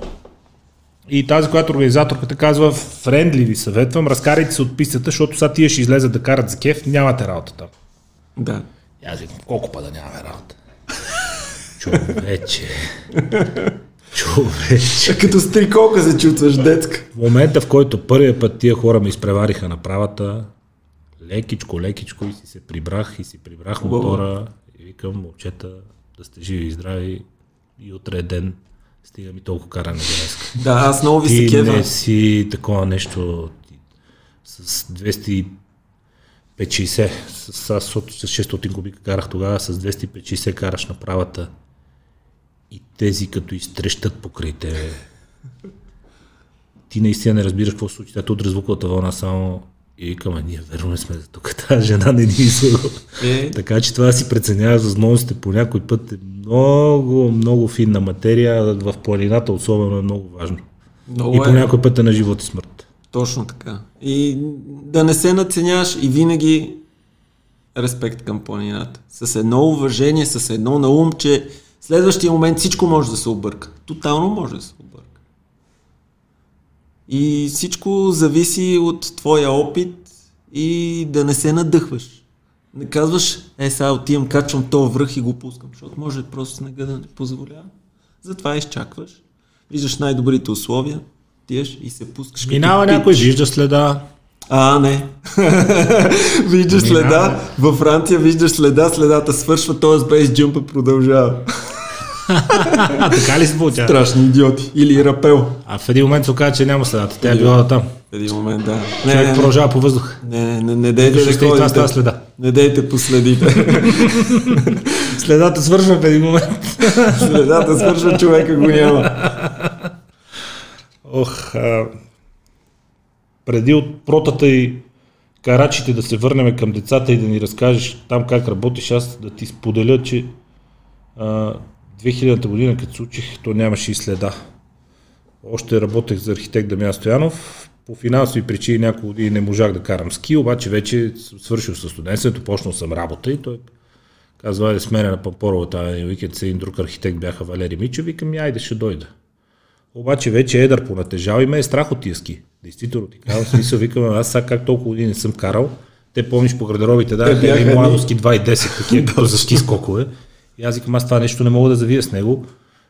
и тази, която организаторката казва, френдли ви съветвам, разкарайте се от пистата, защото сега тия ще излезат да карат за кеф, нямате работа там. Да. И аз викам, колко пада нямаме работа? Човече... Човече. Като стриколка се чувстваш, детска. В момента, в който първия път тия хора ме изпревариха на правата, лекичко, лекичко и си се прибрах и си прибрах мотора и викам, момчета, да сте живи и здрави и утре е ден, стига ми толкова каране днес. Да, аз много ви се кева. Ти не си такова нещо с двеста и петдесет, с, с шестстотин кубика карах тогава, с двеста и петдесет караш на правата и тези като изтрещат покрай тебе. Ти наистина не разбираш какво се случи, тато от звуковата вълна само... И викаме, ние верно не сме за тук, тази жена не ни излага. Е. Така че това си преценяваш възможностите по някой път е много, много финна материя, в планината особено е много важно. Много и по е. Някой път е на живот и смърт. Точно така. И да не се надценяваш и винаги респект към планината. С едно уважение, с едно на ум, че в следващия момент всичко може да се обърка. Тотално може да се обърка. И всичко зависи от твоя опит и да не се надъхваш. Не казваш, е сега отивам, качвам този връх и го пускам, защото може просто снега да не позволява. Затова изчакваш, виждаш най-добрите условия, тиеш и се пускаш. Минава някой, вижда следа. А, не. Виждаш Минава. Следа, във Франция виждаш следа, следата свършва, т.е. без джъмпа продължава. Така ли се получава? Страшни идиоти. Или рапел. А в един момент се оказа, че няма следата. Тя е била да там. В един момент, да. Човек продължава по въздух. Не, не, не, не дейте да ходите. Не дейте по следите. Следата свършва в един момент. Следата свършва, човека го няма. Ох, а... преди от протата и карачите да се върнем към децата и да ни разкажеш там как работиш, аз да ти споделя, че а... две хилядната година, като се учих, то нямаше и следа. Още работех за архитект Дамян Стоянов. По финансови причини няколко години не можах да карам ски, обаче вече свършил със студентството, почнал съм работа и той казва, да сменя на Пампорова тази уикенд с един друг архитект бяха Валери Мичев, викам, айде ще дойда. Обаче вече едър понатежал и ме е страх от тия ски. Действително ти казвам, смисъл, викам, аз сега как толкова години не съм карал, те помниш по градеробите, да, бяха и младоски два и десет, такива като за ски скокове. И аз викам, аз това нещо не мога да завия с него,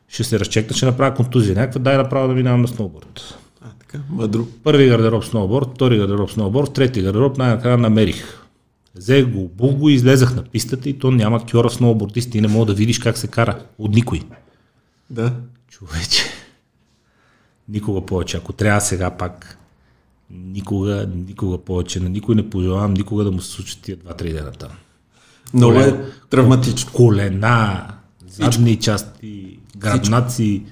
ще се разчекна, ще направя контузия някаква, дай направо да минавам на сноуборд. А, така, мъдро. Първи гардероб сноуборд, втори гардероб сноуборд, трети гардероб най-накрая намерих. Взех го, обух го, излезах на пистата и то няма актьора сноубордист и не мога да видиш как се кара от никой. Да. Човече, никога повече, ако трябва сега пак, никога, никога повече, на никой не пожелавам никога да му се случат тия два-три дена там. Много е травматично. Колена, задни части, грабнаци,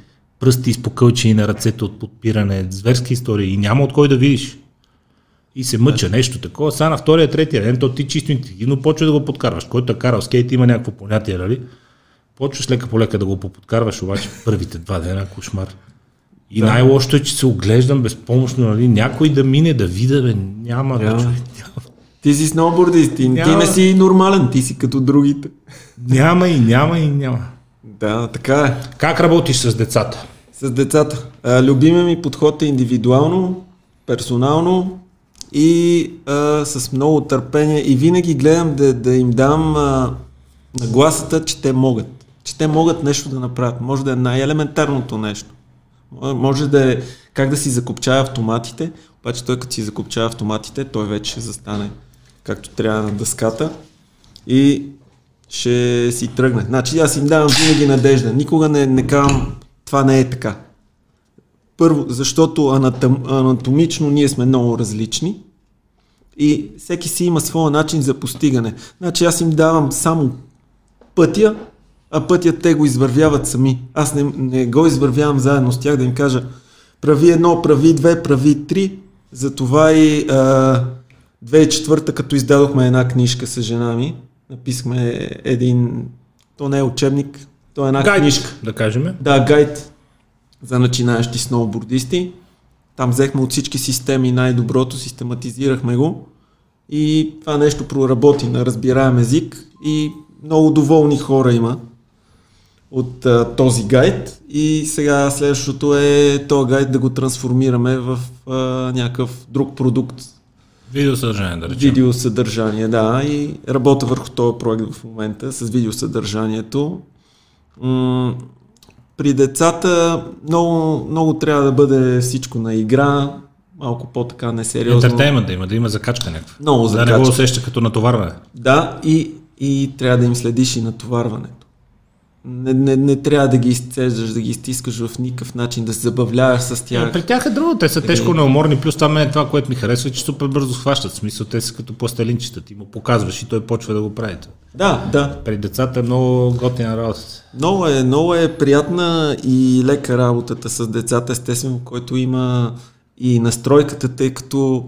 пръсти изпокълчени на ръцете от подпиране, зверски истории и няма от кой да видиш. И се мъча нещо такова. Сега на втория, третия ден, то ти чисто интегивно почва да го подкарваш. Който е карал скейт, има някакво понятие, нали? Почваш лека по лека да го поподкарваш, обаче първите два дена кошмар. И да. Най-лошото е, че се оглеждам безпомощно, нали? Някой да мине, да вида, бе, няма, да. Няма. Ти си сноубордист, ти, ти не си нормален, ти си като другите. Няма и няма и няма. Да, така е. Как работиш с децата? С децата. А, любимия ми подход е индивидуално, персонално и а, с много търпение. И винаги гледам да, да им дам а, нагласата, че те могат. Че те могат нещо да направят. Може да е най-елементарното нещо. Може да е как да си закопчава автоматите, обаче той като си закопчава автоматите, той вече ще застане както трябва на дъската и ще си тръгне. Значи аз им давам винаги надежда, никога не, не казвам това не е така. Първо, защото анатом, анатомично ние сме много различни и всеки си има своя начин за постигане. Значи аз им давам само пътя, а пътя те го извървяват сами. Аз не, не го извървявам заедно с тях да им кажа прави едно, прави две, прави три. Затова и а, две хиляди и четвърта, като издадохме една книжка с жена ми, написахме един, то не е учебник, то е една гайд, книжка. Да кажем. Да, гайд за начинаещи сноубордисти. Там взехме от всички системи най-доброто, систематизирахме го и това нещо проработи на разбираем език и много доволни хора има от а, този гайд и сега следващото е този гайд да го трансформираме в а, някакъв друг продукт. Видеосъдържание, да речем. Видеосъдържание, да. И работя върху този проект в момента с видеосъдържанието. М- при децата много, много трябва да бъде всичко на игра, малко по-така несериозно. Ентертеймент да има, да има закачка някаква. Много да, закачка. Да не го усеща като натоварване. Да, и, и трябва да им следиш и натоварването. Не, не, не трябва да ги изцеждаш, да ги изтискаш в никакъв начин, да се забавляваш с тях. А, при тях е друго, те са тежко неуморни, плюс това е това, което ми харесва, че супер бързо схващат. В смисъл, те са като пластелинчета, ти му показваш и той почва да го правите. Да, да. При децата е много готина работа. Много е, много е приятна и лека работата с децата, естествено, който има и настройката, тъй като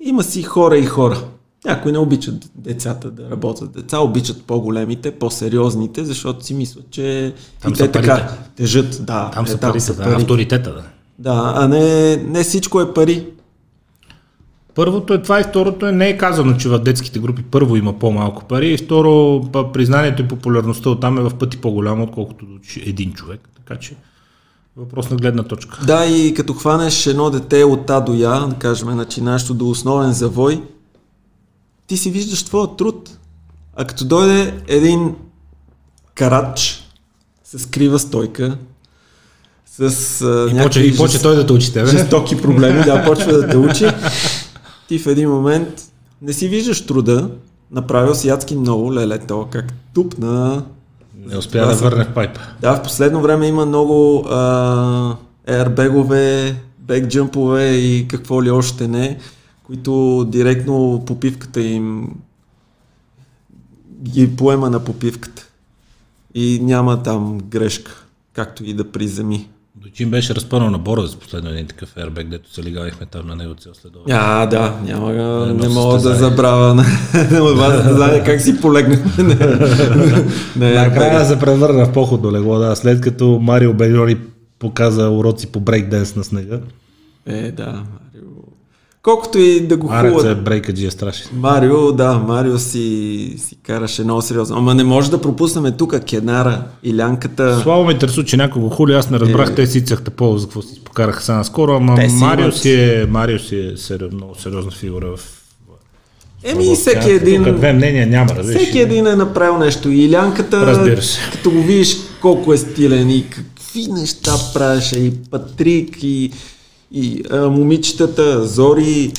има си хора и хора. Някои не обичат децата да работят. Деца обичат по-големите, по-сериозните, защото си мислят, че там и те така парите. Тежат. Да, там е, са там парите, са да, пари. Авторитета. Да, да, а не, не всичко е пари. Първото е това и второто е, не е казано, че в детските групи първо има по-малко пари и второ признанието и популярността оттам е в пъти по-голямо, отколкото един човек. Така че въпрос на гледна точка. Да, и като хванеш едно дете от А до Я, да кажем, начинащо до основен завой, ти си виждаш твоя труд, а като дойде един карач с крива стойка, с а, някакви и почва той да те учи, жестоки проблеми, да, почва да те учи, ти в един момент не си виждаш труда, направил си ядски много лелето, как тупна. Не успя да върне в пайпа. Да, в последно време има много ербегове, бекджъмпове и какво ли още не, които директно попивката им ги поема на попивката. И няма там грешка, както и да приземи. Дочин беше разпърнал на Боровец последно един такъв ербек, дето се лигавихме там на него цел следове. А, да, няма, не, не мога да забравя. Не мога да знае как си полегнахме. Накрая се превърна в походно легло, да, след като Марио Беньори показа уроци по брейкденс на снега. Е, да, колкото и да го хубава. Марио е брейкаджи е страшен. Марио, да, Марио си, си караше много сериозно. Ама не може да пропуснем тук Кенара и Лянката. Слава ме търсу, че някого хули, аз не разбрах, е... те си цяхта по за какво си покараха сега наскоро, ама си Марио, имат... си е, Марио си е сериоз, много сериозна фигура в... Еми и всеки един... Какве мнение няма, разбираш. Всеки един е направил нещо и Лянката, разбира се. Като го видиш колко е стилен и какви неща правеше и Патрик и... И а, момичетата, Зори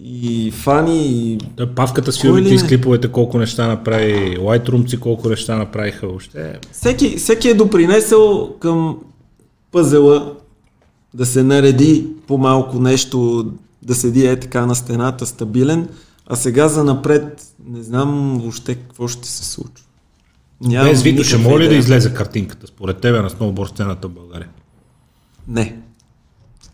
и Фани. И... Да, павката с филмите и с клиповете, колко неща направи, лайтрумци, колко неща направиха въобще. Всеки, всеки е допринесъл към пъзела да се нареди по-малко нещо, да седи е така на стената, стабилен, а сега за напред не знам въобще какво ще се случи. Без Витоша, моля ли да излезе картинката според тебе на сноуборд сцената в България? Не.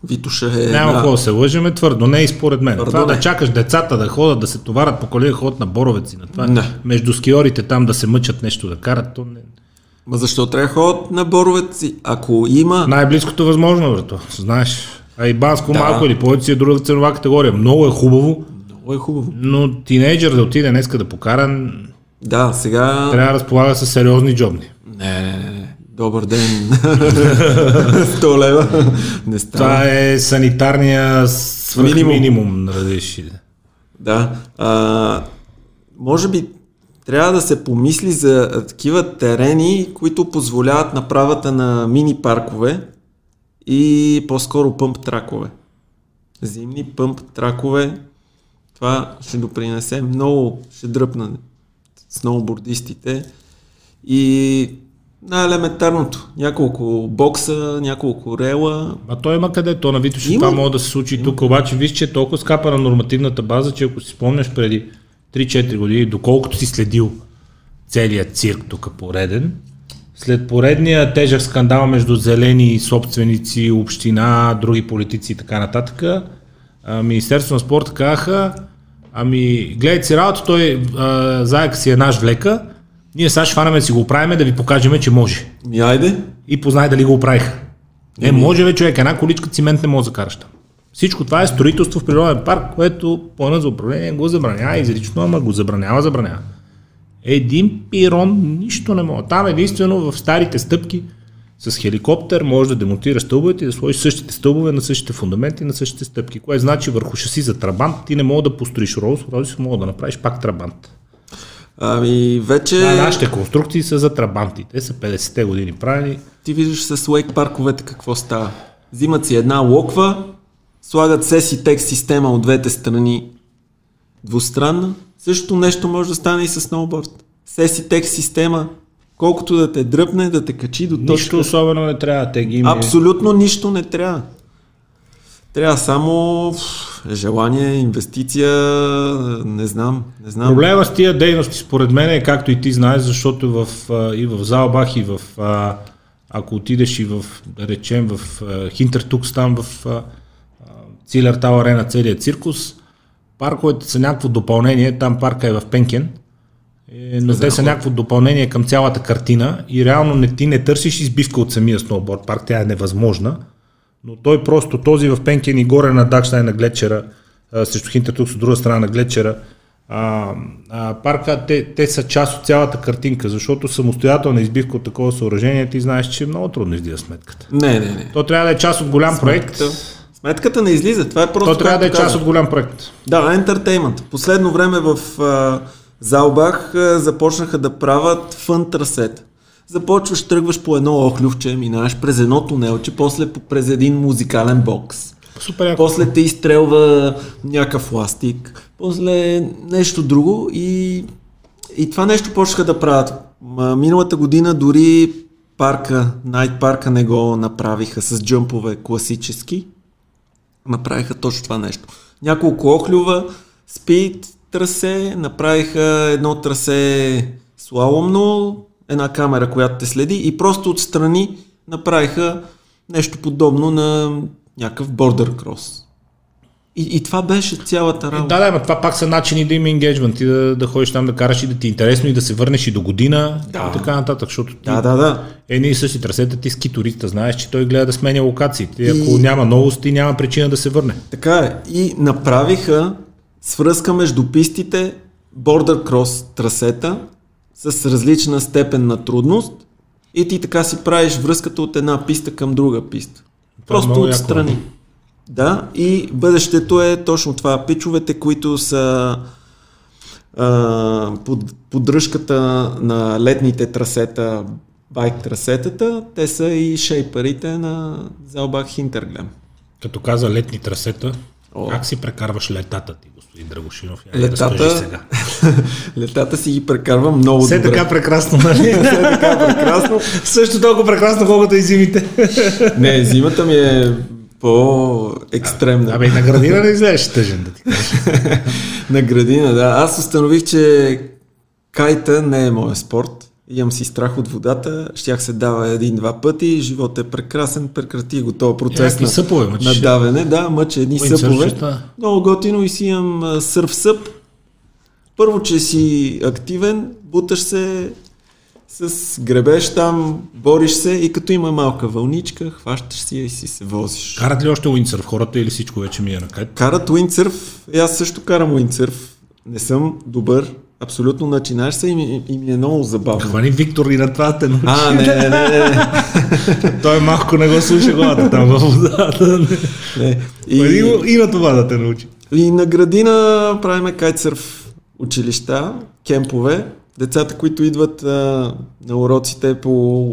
Витоша е... Няма какво да се лъжеме, твърдо не и според мен. Твърдо това не. Да чакаш децата да ходят, да се товарят по колея, ходят на Боровец и на това. Не. Между скиорите там да се мъчат нещо да карат, то не... Ма защо трябва да ходят на Боровец? Ако има... Най-близкото възможно, брато, знаеш. А и Банско да. Малко или повече си е друга ценова категория. Много е хубаво. Много е хубаво. Но тинейджър да отиде днеска да покара... Да, сега... Трябва да разполага с сериозни джобни. Не, не, не. Добър ден, сто лева. Не става. Това е санитарния свръх минимум. минимум разреши. Да. А, може би трябва да се помисли за такива терени, които позволяват направата на мини паркове и по-скоро пъмп тракове. Зимни пъмп тракове, това ще допринесе много, ще дръпна сноубордистите и най-елементарното. Няколко бокса, няколко рела. А той има къде, то на Витоша това може да се случи и тук, обаче виж, че е толкова скапана нормативната база, че ако си спомняш преди три-четири години, доколкото си следил целият цирк тук пореден, след поредния тежък скандал между зелени собственици, община, други политици и така нататък, Министерството на спорта казаха, ами гледай си работа, той заека си е наш влека, ние сега ще хванаме си го оправиме да ви покажем, че може. И айде. И познай дали го оправиха. Е, и може бе човек, една количка цимент не може да караш там. Всичко това е строителство в природен парк, което планът за управление го забранява изрично, ама го забранява, забранява. Един пирон нищо не може. Там единствено в старите стъпки с хеликоптер може да демонтираш стълбовете и да сложиш същите стълбове на същите фундаменти, на същите стъпки, което значи върху шаси за трабант ти не мога да построиш Ролс, Ролс мога да направиш пак трабант. Ами вече... Да, нашите конструкции са за трабанти. Те са петдесетте години правени. Ти виждаш с лейк парковете какво става. Взимат си една локва, слагат Sesitec система от двете страни двустранна. Същото нещо може да стане и с сноуборд. Sesitec система, колкото да те дръпне, да те качи до точка. Нищо особено не трябва. Те ги има... Абсолютно нищо не трябва. Трябва само желание, инвестиция, не знам, не знам. Проблема с тия дейности според мен е, както и ти знаеш, защото в, и в Saalbach, и в, ако отидеш и в, да речем, в Хинтертукс, там в Цилертал арена, целият циркус, парковете са някакво допълнение, там парка е в Пенкен, но те са някакво допълнение към цялата картина и реално не, ти не търсиш избивка от самия сноуборд парк, тя е невъзможна. Но той просто, този в Пенкен и горе на Дахщайн на глечера, а, срещу Хинтертукс от друга страна на глечера, а, а, парка, те, те са част от цялата картинка, защото самостоятелна избивка от такова съоръжение, ти знаеш, че е много трудно излиза сметката. Не, не, не. То трябва да е част от голям сметката, проект. Сметката не излиза, това е просто... То трябва да е част от голям проект. Да, ентертеймент. Последно време в а, Saalbach а, започнаха да правят фън трасета. Започваш, тръгваш по едно охлювче, минаваш през едно тунелче, после през един музикален бокс. Супер, после те изстрелва някакъв ластик, после нещо друго и, и това нещо почнаха да правят. Миналата година дори парка, Найт парка не го направиха с джъмпове класически. Направиха точно това нещо. Няколко охлюва, спид трасе, направиха едно трасе слаломно, една камера, която те следи и просто отстрани направиха нещо подобно на някакъв бордър крос. И, и това беше цялата работа. Е, да, да, но това пак са начини да има енгейджмент и да, да ходиш там да караш и да ти е интересно и да се върнеш и до година да. И така нататък, защото ти, да, да, да. едни и същи трасета ти ски туриста, знаеш, че той гледа да сменя локациите. И... Ако няма новост, ти няма причина да се върне. Така е. И направиха свръзка между пистите, бордър крос трасета, с различна степен на трудност и ти така си правиш връзката от една писта към друга писта. Това просто отстрани. Яко. Да, и бъдещето е точно това. Пичовете, които са а, под, поддръжката на летните трасета, байк трасетата, те са и шейпарите на Saalbach Hinterglemm. Като каза летни трасета, О. как си прекарваш летата ти, господин Драгошинов? Я летата... да сега. Летата си ги прекарвам много все добре. Все така прекрасно, нали? Все така прекрасно. Също толкова прекрасно, колкото и зимите. Не, зимата ми е по-екстремна. Абе, на градина не излезеш тъжен, да ти кажа. На градина, да. Аз установих, че кайта не е моят спорт. Имам си страх от водата, щях се дава един-два пъти, животът е прекрасен, прекрати го този процес на, съпове, на давене. Да, мъча едни Мой съпове. Сърфчета. Много готино и си имам сърф-съп. Първо, че си активен, буташ се с гребеш там, бориш се и като има малка вълничка, хващаш си и си се возиш. Карат ли още уиндсърф хората или всичко вече ми е на кайт? Карат уиндсърф, и аз също карам уиндсърф. Не съм добър. Абсолютно начинаш се и ми, и ми е много забавно. Хвани Виктор и на това те научи. А, не, не, не. не. Той малко не го слуша главата там във водата. Не. И, и, и на това да те научи. И на градина правиме кайтсърф училища, кемпове. Децата, които идват а, на уроците по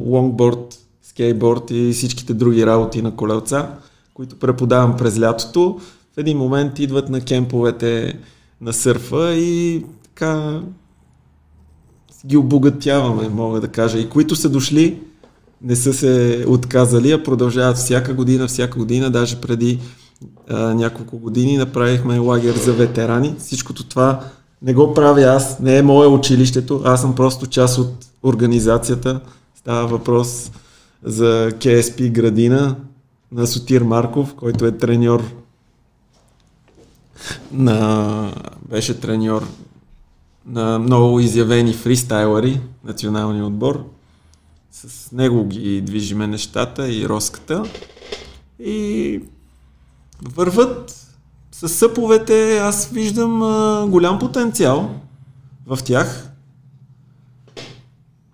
лонгборд, скейтборд и всичките други работи на колелца, които преподавам през лятото. В един момент идват на кемповете на сърфа и така ги обогатяваме, мога да кажа. И които са дошли, не са се отказали, а продължават всяка година, всяка година, даже преди а, няколко години направихме лагер за ветерани. Всичкото това не го правя аз, не е мое училището, аз съм просто част от организацията. Става въпрос за К С П Градина на Сотир Марков, който е треньор на... беше треньор на много изявени фристайлъри, националния отбор. С него ги движиме нещата и роската. И върват с съповете, аз виждам а, голям потенциал в тях.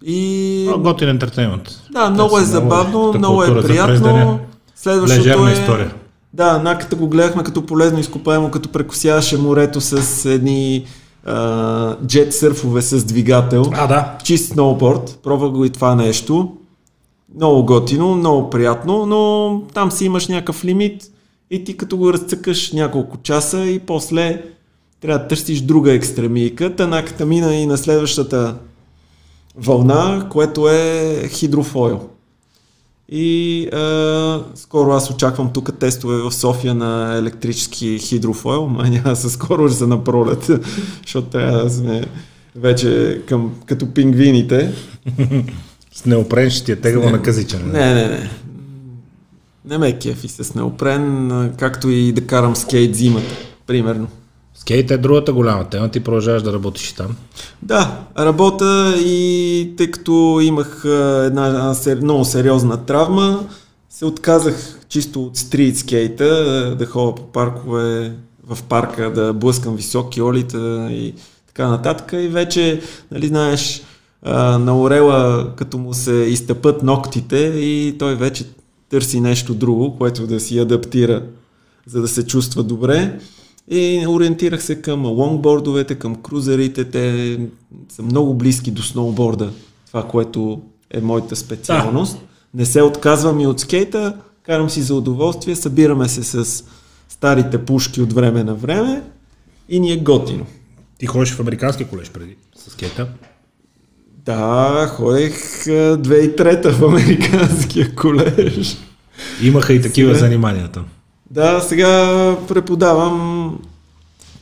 И... готин ентертеймент. Да, много е забавно, много е приятно. Следващото е... история. Да, наката го гледахме като полезно изкопаемо, като прекосяваше морето с едни джет сърфове с двигател. А, да. Чист сноуборд. Пробвах го и това нещо. Много готино, много приятно, но там си имаш някакъв лимит и ти като го разцъкаш няколко часа и после трябва да търсиш друга екстремийка. Танаката мина и на следващата вълна, което е хидрофойл. И е, скоро аз очаквам тук тестове в София на електрически хидрофойл, ма няма със скоро за на пролет, защото трябва да сме вече към, като пингвините. С неопрен ще ти е тегало на казичен. Не, не, не. Не ме кефи с неопрен, както и да карам скейт зимата, примерно. Скейт е другата голяма тема, ти продължаваш да работиш и там. Да, работя и тъй като имах една много сериозна травма, се отказах чисто от стрит скейта, да ходя по паркове, в парка, да блъскам високи олита и така нататък. И вече, нали знаеш, на орела като му се изтъпат ногтите и той вече търси нещо друго, което да си адаптира, за да се чувства добре. И ориентирах се към лонгбордовете, към крузерите, те са много близки до сноуборда, това, което е моята специалност. Да. Не се отказвам и от скейта, карам си за удоволствие, събираме се с старите пушки от време на време и ни е готино. Ти ходиш в американски колеж преди с скейта? Да, ходех две хиляди и трета в американския колеж. Имаха и такива сега... заниманията. Да, сега преподавам,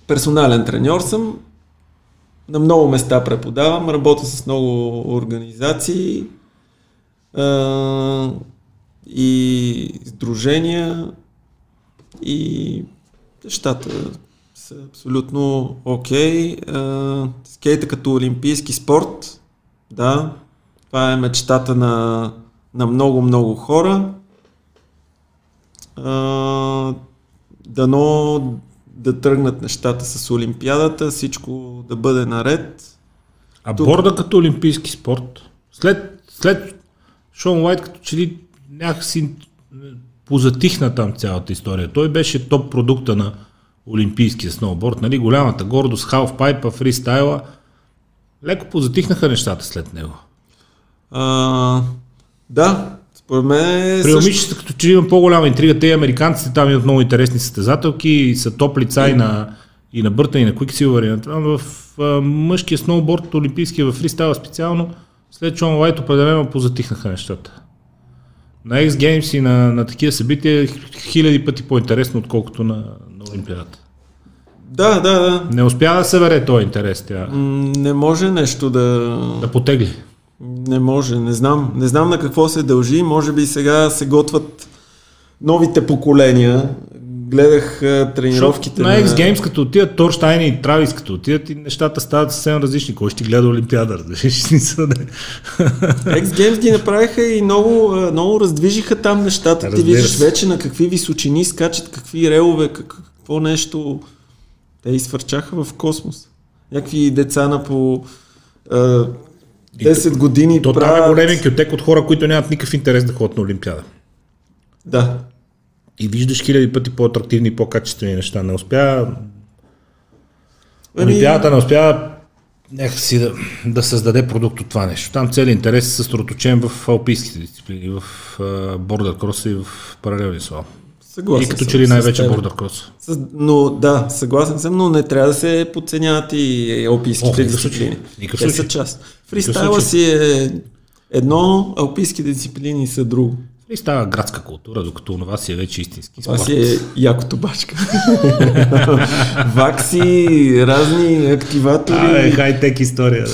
персонален треньор съм, на много места преподавам, работя с много организации а, и сдружения и нещата са абсолютно окей. Okay. Скейта като олимпийски спорт, да, това е мечтата на, на много-много хора. Uh, дано да тръгнат нещата с Олимпиадата, всичко да бъде наред. А тук... борда като олимпийски спорт, след, след Шон Уайт като че ли някакси позатихна там цялата история. Той беше топ продукта на олимпийския сноуборд, нали? Голямата гордост, халфпайпа, фристайла. Леко позатихнаха нещата след него. Uh, да, при момичета, като че имам по-голяма интрига, те и американците там имат много интересни състезателки и са топ лица и на, и на Бъртън, и на Куик Силвър, и на това. В а, мъжкия сноуборд, олимпийския във фристайла специално, след Шон Уайт определено позатихнаха нещата. На X-Games и на, на такива събития хиляди пъти по-интересно, отколкото на, на Олимпиадата. Да, да, да. Не успя да се бере този интерес. Тя. Не може нещо да... да потегли. Не може, не знам. Не знам на какво се дължи. Може би сега се готват новите поколения. Гледах тренировките. Шо, на X-Games като отидат, Торщайн и Травис като отидат и нещата стават съвсем различни. Кой ще гледа Олимпиада? X-Games ги направиха и много, много раздвижиха там нещата. Разбира. Ти виждаш вече на какви височини скачат, какви релове, какво нещо. Те изфърчаха в космос. Някакви деца на по... десет години то, правят... То там е големи кютек от хора, които нямат никакъв интерес да ходят на Олимпиада. Да. И виждаш хиляди пъти по-атрактивни и по-качествени неща. Не успя... Олимпиадата не успя някакси да, да създаде продукт от това нещо. Там целият интерес е съсредоточен в алпийските дисциплини, в бордър кроса и в паралелния слалом. Съгласен и като че ли най-вече бордър крос. Но да, съгласен съм, но не трябва да се подценяват и алпийските О, дисциплини. Те са част. Фристайла си е едно, алпийските дисциплини са друго. И става градска култура, докато това си е вече истински спорт. Това си е яко тобачка. Вакси, разни активатори. Абе, хай-тек история.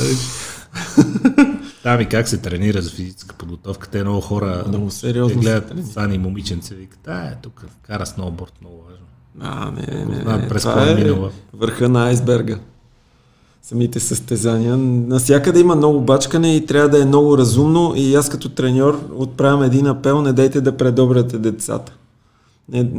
Там и как се тренира за физическа подготовка. Те много хора много сериозно гледат сани момиченце и викат, а, тук кара сноуборд, много важно. А, не, не, това не, през това е минула. Върха на айсберга. Самите състезания. Насякъде има много бачкане и трябва да е много разумно и аз като треньор отправям един апел, не дайте да предобряте децата.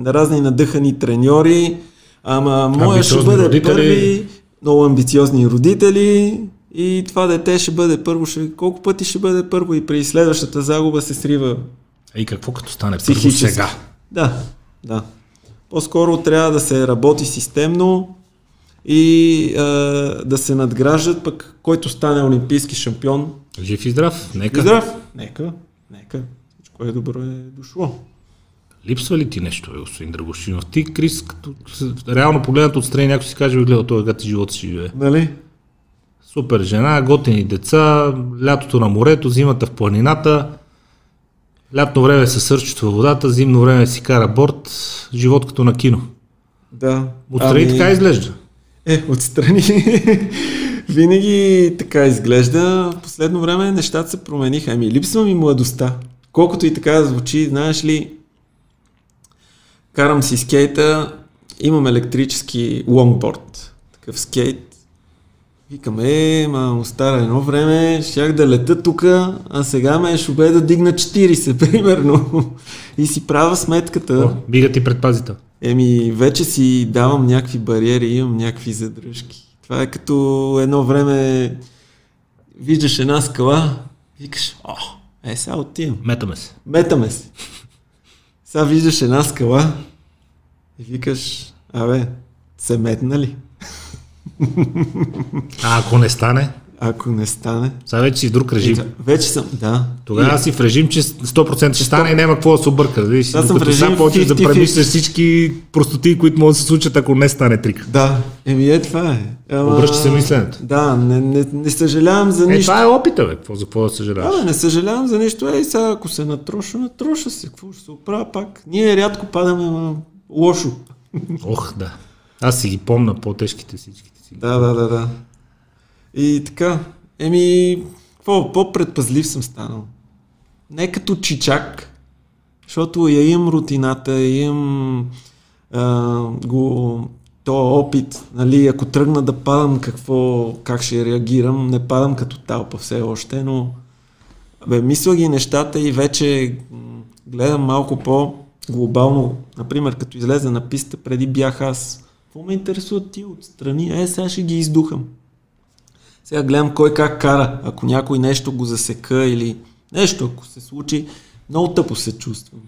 Разни надъхани треньори, ама моя ще бъде родители. Първи, много амбициозни родители и това дете ще бъде първо, ще, колко пъти ще бъде първо и при следващата загуба се срива. А и какво като стане психически? Първо сега? Да, да. По-скоро трябва да се работи системно, и а, да се надграждат, пък който стане олимпийски шампион. Жив и здрав, нека. Здрав, нека, нека. Всичко е добро е дошло. Липсва ли ти нещо, господин Драгошинов? Ти, Крис, като реално погледнат отстрани, някой си каже, гледа това, когато ти живота си живее. Нали? Супер жена, готини деца, лятото на морето, зимата в планината, лятно време се сърчето във водата, зимно време си кара борт, живот като на кино. Да. Отстрани ами... така изглежда. Е, отстрани винаги така изглежда. Последно време нещата се промениха. Ами, липсва ми младостта. Колкото и така звучи, знаеш ли, карам си скейта, имам електрически лонгборд, такъв скейт. Викам, е, ма, остара едно време, щях да лета тук, а сега ме шубе да дигна четирийсет, примерно. И си правя сметката. О, бига ти предпазител. Еми, вече си давам някакви бариери, имам някакви задръжки. Това е като едно време виждаш една скала, викаш, о, е, сега отивам. Метаме се. Метаме се. Сега виждаш една скала и викаш, абе, се метна ли? А ако не стане? Ако не стане. Сега вече си в друг режим. Вече съм, да. Тогава и... си в режим, че сто процента ще стане и няма какво да се обърка. Да си, съм в режим почваш да премисляш всички простоти, които могат да се случат, ако не стане трик. Да, еми е това е. Ама... Обръща се мисленето. Да, не, не, не съжалявам за е, нищо. Е, това е опита, бе. Какво, за какво да съжаляваш? Да, не съжалявам за нищо. Ей, сега ако се натроша, натроша се. Какво ще се оправя пак? Ние рядко падаме ама... лошо. Ох, да. Аз си ги помна по-тежките всичките си. Да, да, да, да. И така, еми, какво, по-предпазлив съм станал. Не като чичак, защото я имам рутината, имам а, го, то опит, нали, ако тръгна да падам, какво, как ще реагирам, не падам като талпа все още, но бе, мисля ги нещата и вече гледам малко по-глобално, например, като излезе на писта, преди бях аз. Какво ме интересува ти отстрани? Е, сега ще ги издухам. Сега гледам кой как кара, ако някой нещо го засека или нещо, ако се случи, много тъпо се чувствам.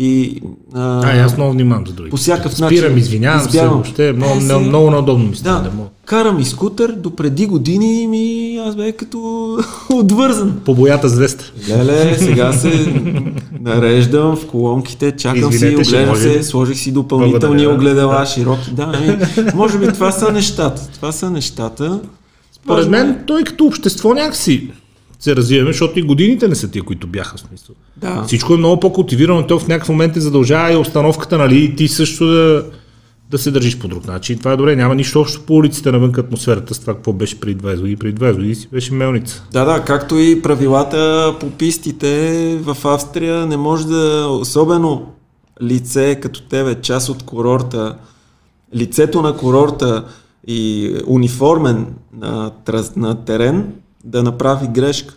И, а, а, аз много внимавам за другите. По всякакъв начин. Спирам, извинявам избягам. се, въобще е много, е, сега... много неудобно ми стане. Да, да мога. Карам и скутер, допреди години ми аз бе като отвързан. По боята звезда. Леле, сега се нареждам в колонките, чакам Извинете, си, огледам се, сложих си допълнителни да, огледала, да. широки. Да, ами, може би това са нещата. Това са нещата. Поред мен, той като общество някакси се развиваме, защото и годините не са тия, които бяха в смисъл. Да. Всичко е много по-култивирано, то в някакъв момент те задължава и обстановката, нали, и ти също да, да се държиш по друг начин. Това е добре, няма нищо общо по улиците навън атмосферата с това, какво беше преди двайсет години. Преди двайсет години си беше мелница. Да, да, както и правилата по пистите в Австрия не може да, особено лице като тебе, част от курорта, лицето на курорта, и униформен на, на терен, да направи грешка.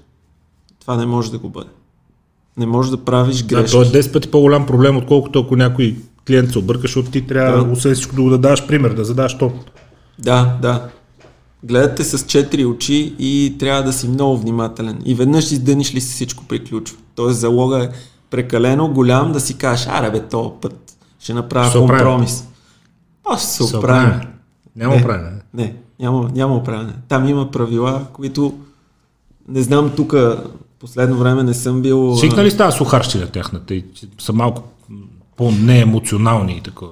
Това не може да го бъде. Не може да правиш грешки. Да, то е десет пъти по-голям проблем, отколкото ако някой клиент се обърка, защото ти трябва да. Освен всичко да го да дадаш пример, да задаш то. Да, да. Гледате с четири очи и трябва да си много внимателен. И веднъж издъниш ли си всичко приключва. Тоест залога е прекалено голям да си кажеш, аре бе, този път ще направя компромис. Аз се оправим. Няма правене. Не, Няма, няма оправяне. Там има правила, които не знам тук. Последно време не съм бил... Свикна ли става сухарщина тяхната и са малко по-неемоционални и такова?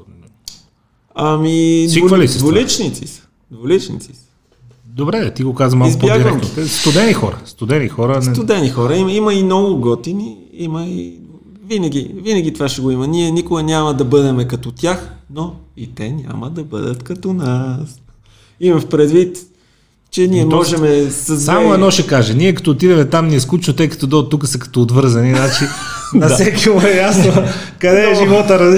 Ами... Свиква ли си? Дволичници са. Дволичници са. Добре, ти го каза малко по-директно. Студени хора. Студени хора. Не... Студени хора. Има, има и много готини. Има и... Винаги, винаги това ще го има. Ние никога няма да бъдем като тях, но и те няма да бъдат като нас. Имам в предвид, че ние но можем с... Създай... Само едно ще каже. Ние като отидем там ни е скучно, тъй като до тук са като отвързани. Значи на всеки му е ясно къде е живота.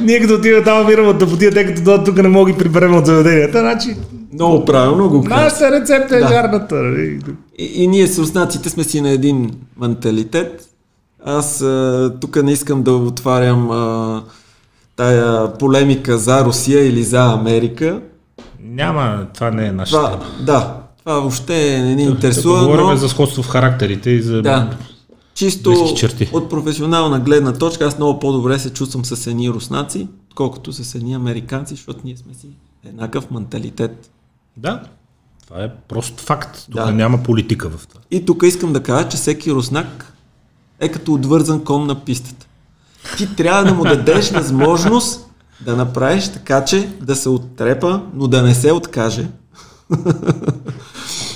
Ние като отидем там умираме от тъпотия, тъй като до тук не мога ги приберем от заведенията. Значи... Много правилно го казвам. Нашата рецепта е вярната. И ние с руснаците сме си на един менталитет. Аз тук не искам да отварям а, тая полемика за Русия или за Америка. Няма, това не е нашата. Това, да, това въобще не ни интересува. Да, да говорим но... за сходство в характерите и за да, чисто черти. От професионална гледна точка аз много по-добре се чувствам с едни руснаци, колкото с едни американци, защото ние сме си еднакъв менталитет. Да, това е просто факт. Тук да. Няма политика в това. И тук искам да кажа, че всеки руснак е като отвързан кон на пистата. Ти трябва да му дадеш възможност да направиш така, че да се оттрепа, но да не се откаже.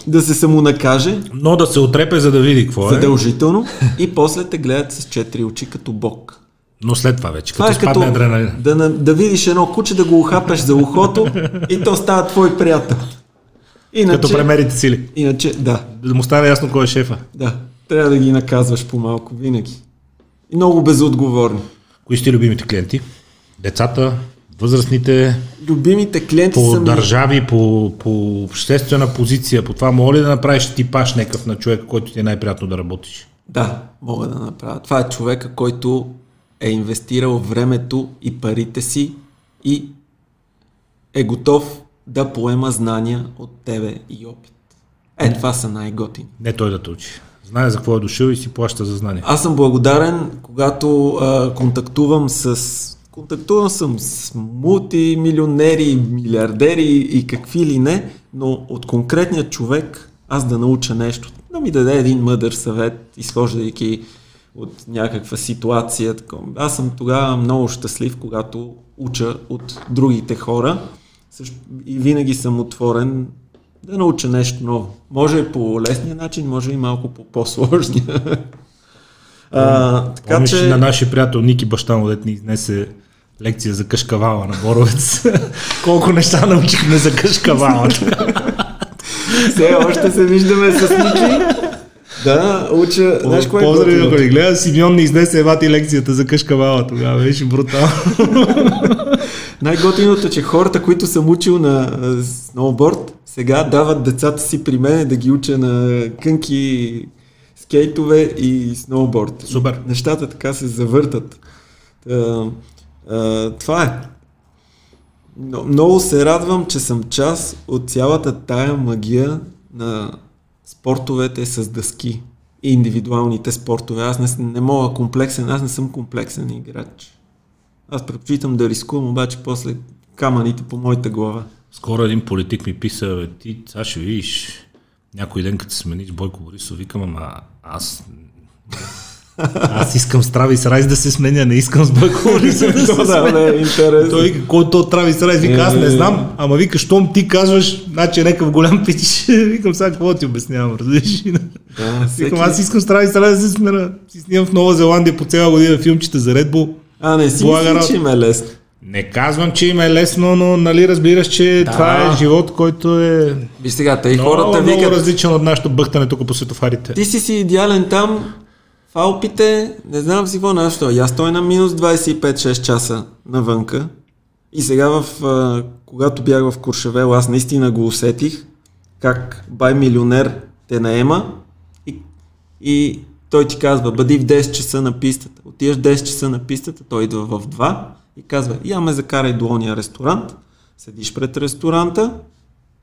Да се самонакаже. Но да се отрепе, за да види какво е. Задължително. И после те гледат с четири очи като бог. Но след това вече, това като е спадне адреналин. Да, да видиш едно куче, да го ухапеш за ухото и то става твой приятел. Иначе, като премерите сили. Иначе, да. Да му стане ясно кой е шефа. Да. Трябва да ги наказваш по-малко винаги. И много безотговорни. Кои сте любимите клиенти? Децата, възрастните, любимите клиенти по са държави, ми... по, по обществена позиция, по това мога ли да направиш типаж някакъв на човека, който ти е най-приятно да работиш? Да, мога да направя. Това е човека, който е инвестирал времето и парите си и е готов да поема знания от тебе и опит. Е, това са най-готини. Не той да те учи. Знае за какво е дошъл и си плаща за знание. Аз съм благодарен, когато а, контактувам с... Контактувам съм с мултимилионери, милиардери и какви ли не, но от конкретния човек аз да науча нещо. Да ми даде един мъдър съвет, изхождайки от някаква ситуация. Аз съм тогава много щастлив, когато уча от другите хора и винаги съм отворен да науча нещо ново. Може и по лесния начин, може и малко по по-сложния. А, така, помниш че... на нашия приятел Ники Баштан, дет ни изнесе лекция за кашкавала на Боровец. Колко неща научихме за кашкавалата. Все още се виждаме с Ники. Да, уча... Знаеш кое е готино? Гледа, Симеон ни изнесе евати лекцията за кашкавала тогава. Беше брутално. Най-готиното е, че хората, които съм учил на сноуборд, сега дават децата си при мен да ги уча на кънки, скейтове и сноуборд. Супер. Нещата така се завъртат. А, а, това е. Но, много се радвам, че съм част от цялата тая магия на спортовете с дъски и индивидуалните спортове. Аз не, не мога комплексен, аз не съм комплексен играч. Аз предпочитам да рискувам, обаче после камъните по моята глава. Скоро един политик ми писа, ти сега ще видиш някой ден, като се смениш Бойко Лорисо, викам, ама аз аз искам с Travis Rice да се сменя, не искам с Бойко Лорисо да се сменя. Той вика, който от Travis Rice, вика, аз не знам, ама вика, щом ти казваш, значи някакъв голям пич, викам, сега какво ти обяснявам, разбираш? Викам, аз искам с Travis Rice да се сменя, си снимам в Нова Зеландия по цяла година филмчета за Red Bull. А, не си мисли, че им е лесно. Не казвам, че им е лесно, но нали разбираш, че да. Това е живот, който е би сега, и много, хората много викат... различен от нашото бъхтане тук по светофарите. Ти си си идеален там, в Алпите, не знам си какво нещо. Я стоя на минус двайсет и пет шест часа навънка и сега, в, когато бях в Куршевел, аз наистина го усетих, как бай милионер те наема и... и той ти казва, бъди в десет часа на пистата. Отиваш в десет часа на пистата, той идва в два и казва, я ме закарай до ония ресторант, седиш пред ресторанта,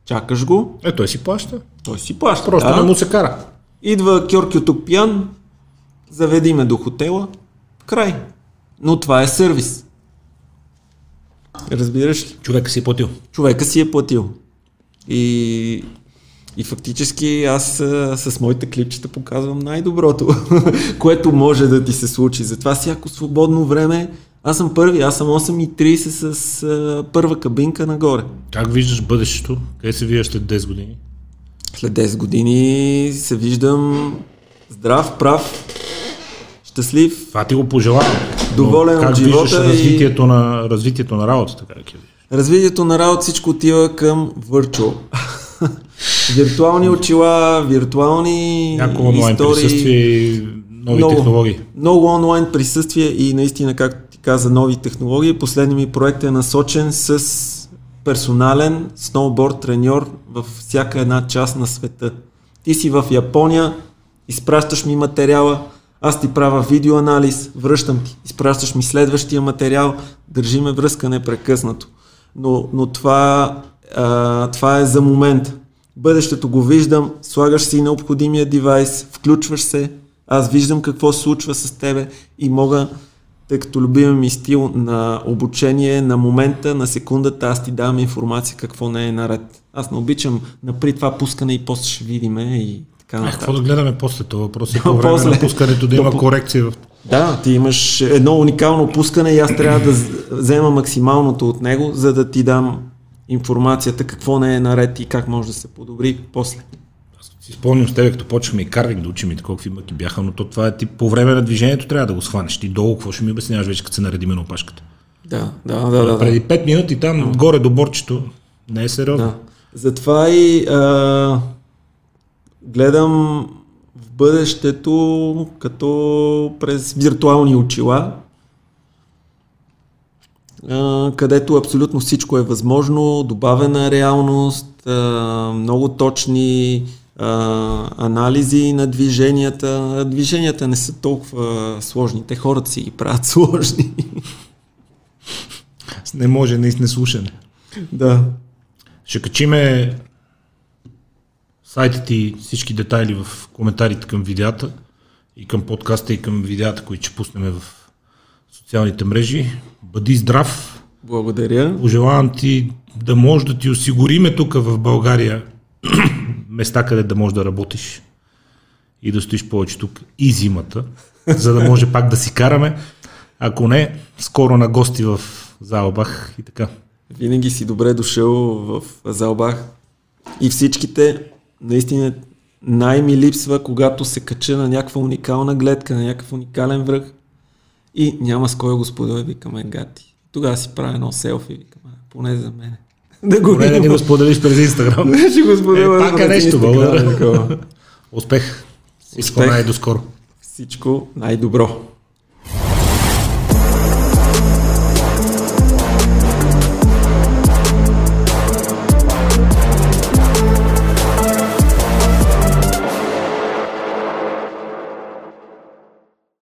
чакаш го. Е, той си плаща. Той си плаща. Просто да. Не му се кара. Идва Кьоркю тук пиян, заведи ме до хотела, край. Но това е сервис. Разбираш ли? Човека си е платил. Човека си е платил. И... И фактически аз а, с моите клипчета показвам най-доброто, което може да ти се случи. Затова всяко свободно време, аз съм първи, аз съм осем и тридесет с а, първа кабинка нагоре. Как виждаш бъдещето? Къде се виждаш след десет години? След десет години се виждам здрав, прав, щастлив. Това ти го пожелавам. Доволен от живота. Как виждаш и... развитието, на, развитието на работата? Как я виждаш? Развитието на работа всичко отива към върчо. Виртуални очила, виртуални някакво онлайн истории, присъствие, нови много, технологии. Много онлайн присъствие и наистина, както ти каза, нови технологии. Последният ми проект е насочен с персонален сноуборд треньор във всяка една част на света. Ти си в Япония, изпращаш ми материала, аз ти правя видеоанализ, връщам ти, изпращаш ми следващия материал, държиме връзка непрекъснато. Но, но това, а, това е за момента. Бъдещето го виждам, слагаш си необходимия девайс, включваш се, аз виждам какво се случва с тебе и мога, тъй като любим ми стил на обучение, на момента, на секундата, аз ти давам информация какво не е наред. Аз не обичам напри това пускане и после ще видиме и така нататък. Какво да гледаме после това въпрос и по време на пускането да има корекция в... Да, ти имаш едно уникално пускане и аз трябва да взема максималното от него, за да ти дам информацията, какво не е наред и как може да се подобри после. Аз си спомням с тебе, като почнахме и карвинг да учим и такова, какви мъки бяха, но то това е ти по време на движението трябва да го схванеш. Ти долу, какво ще ми обясняваш вече, като се наредиме на опашката. Да, да, да. да преди пет минути там, да. Горе до борчето, не е сериозно. Да. Затова и а, гледам в бъдещето като през виртуални очила, където абсолютно всичко е възможно, добавена реалност, много точни анализи на движенията. Движенията не са толкова сложни, те хората си ги правят сложни. Не може, наистина слушане. Да. Ще качиме сайтът и всички детайли в коментарите към видеята и към подкаста и към видеята, които ще пуснем в социалните мрежи. Бъди здрав. Благодаря. Пожелавам ти да може да ти осигуриме тук в България места, къде да можеш да работиш и да стоиш повече тук и зимата, за да може пак да си караме. Ако не, скоро на гости в Saalbach и така. Винаги си добре дошъл в Saalbach и всичките наистина най-ми липсва, когато се кача на някаква уникална гледка, на някакъв уникален връх. И няма с кой го споделя, викаме гати. Тогава си правя едно селфи, викаме, поне за мене. Да го поне да ни го споделиш през Инстаграм. Не ще го споделя. Е, пак е нещо, българ. Успех. Успех. Всичко най-доскоро. Всичко най-добро.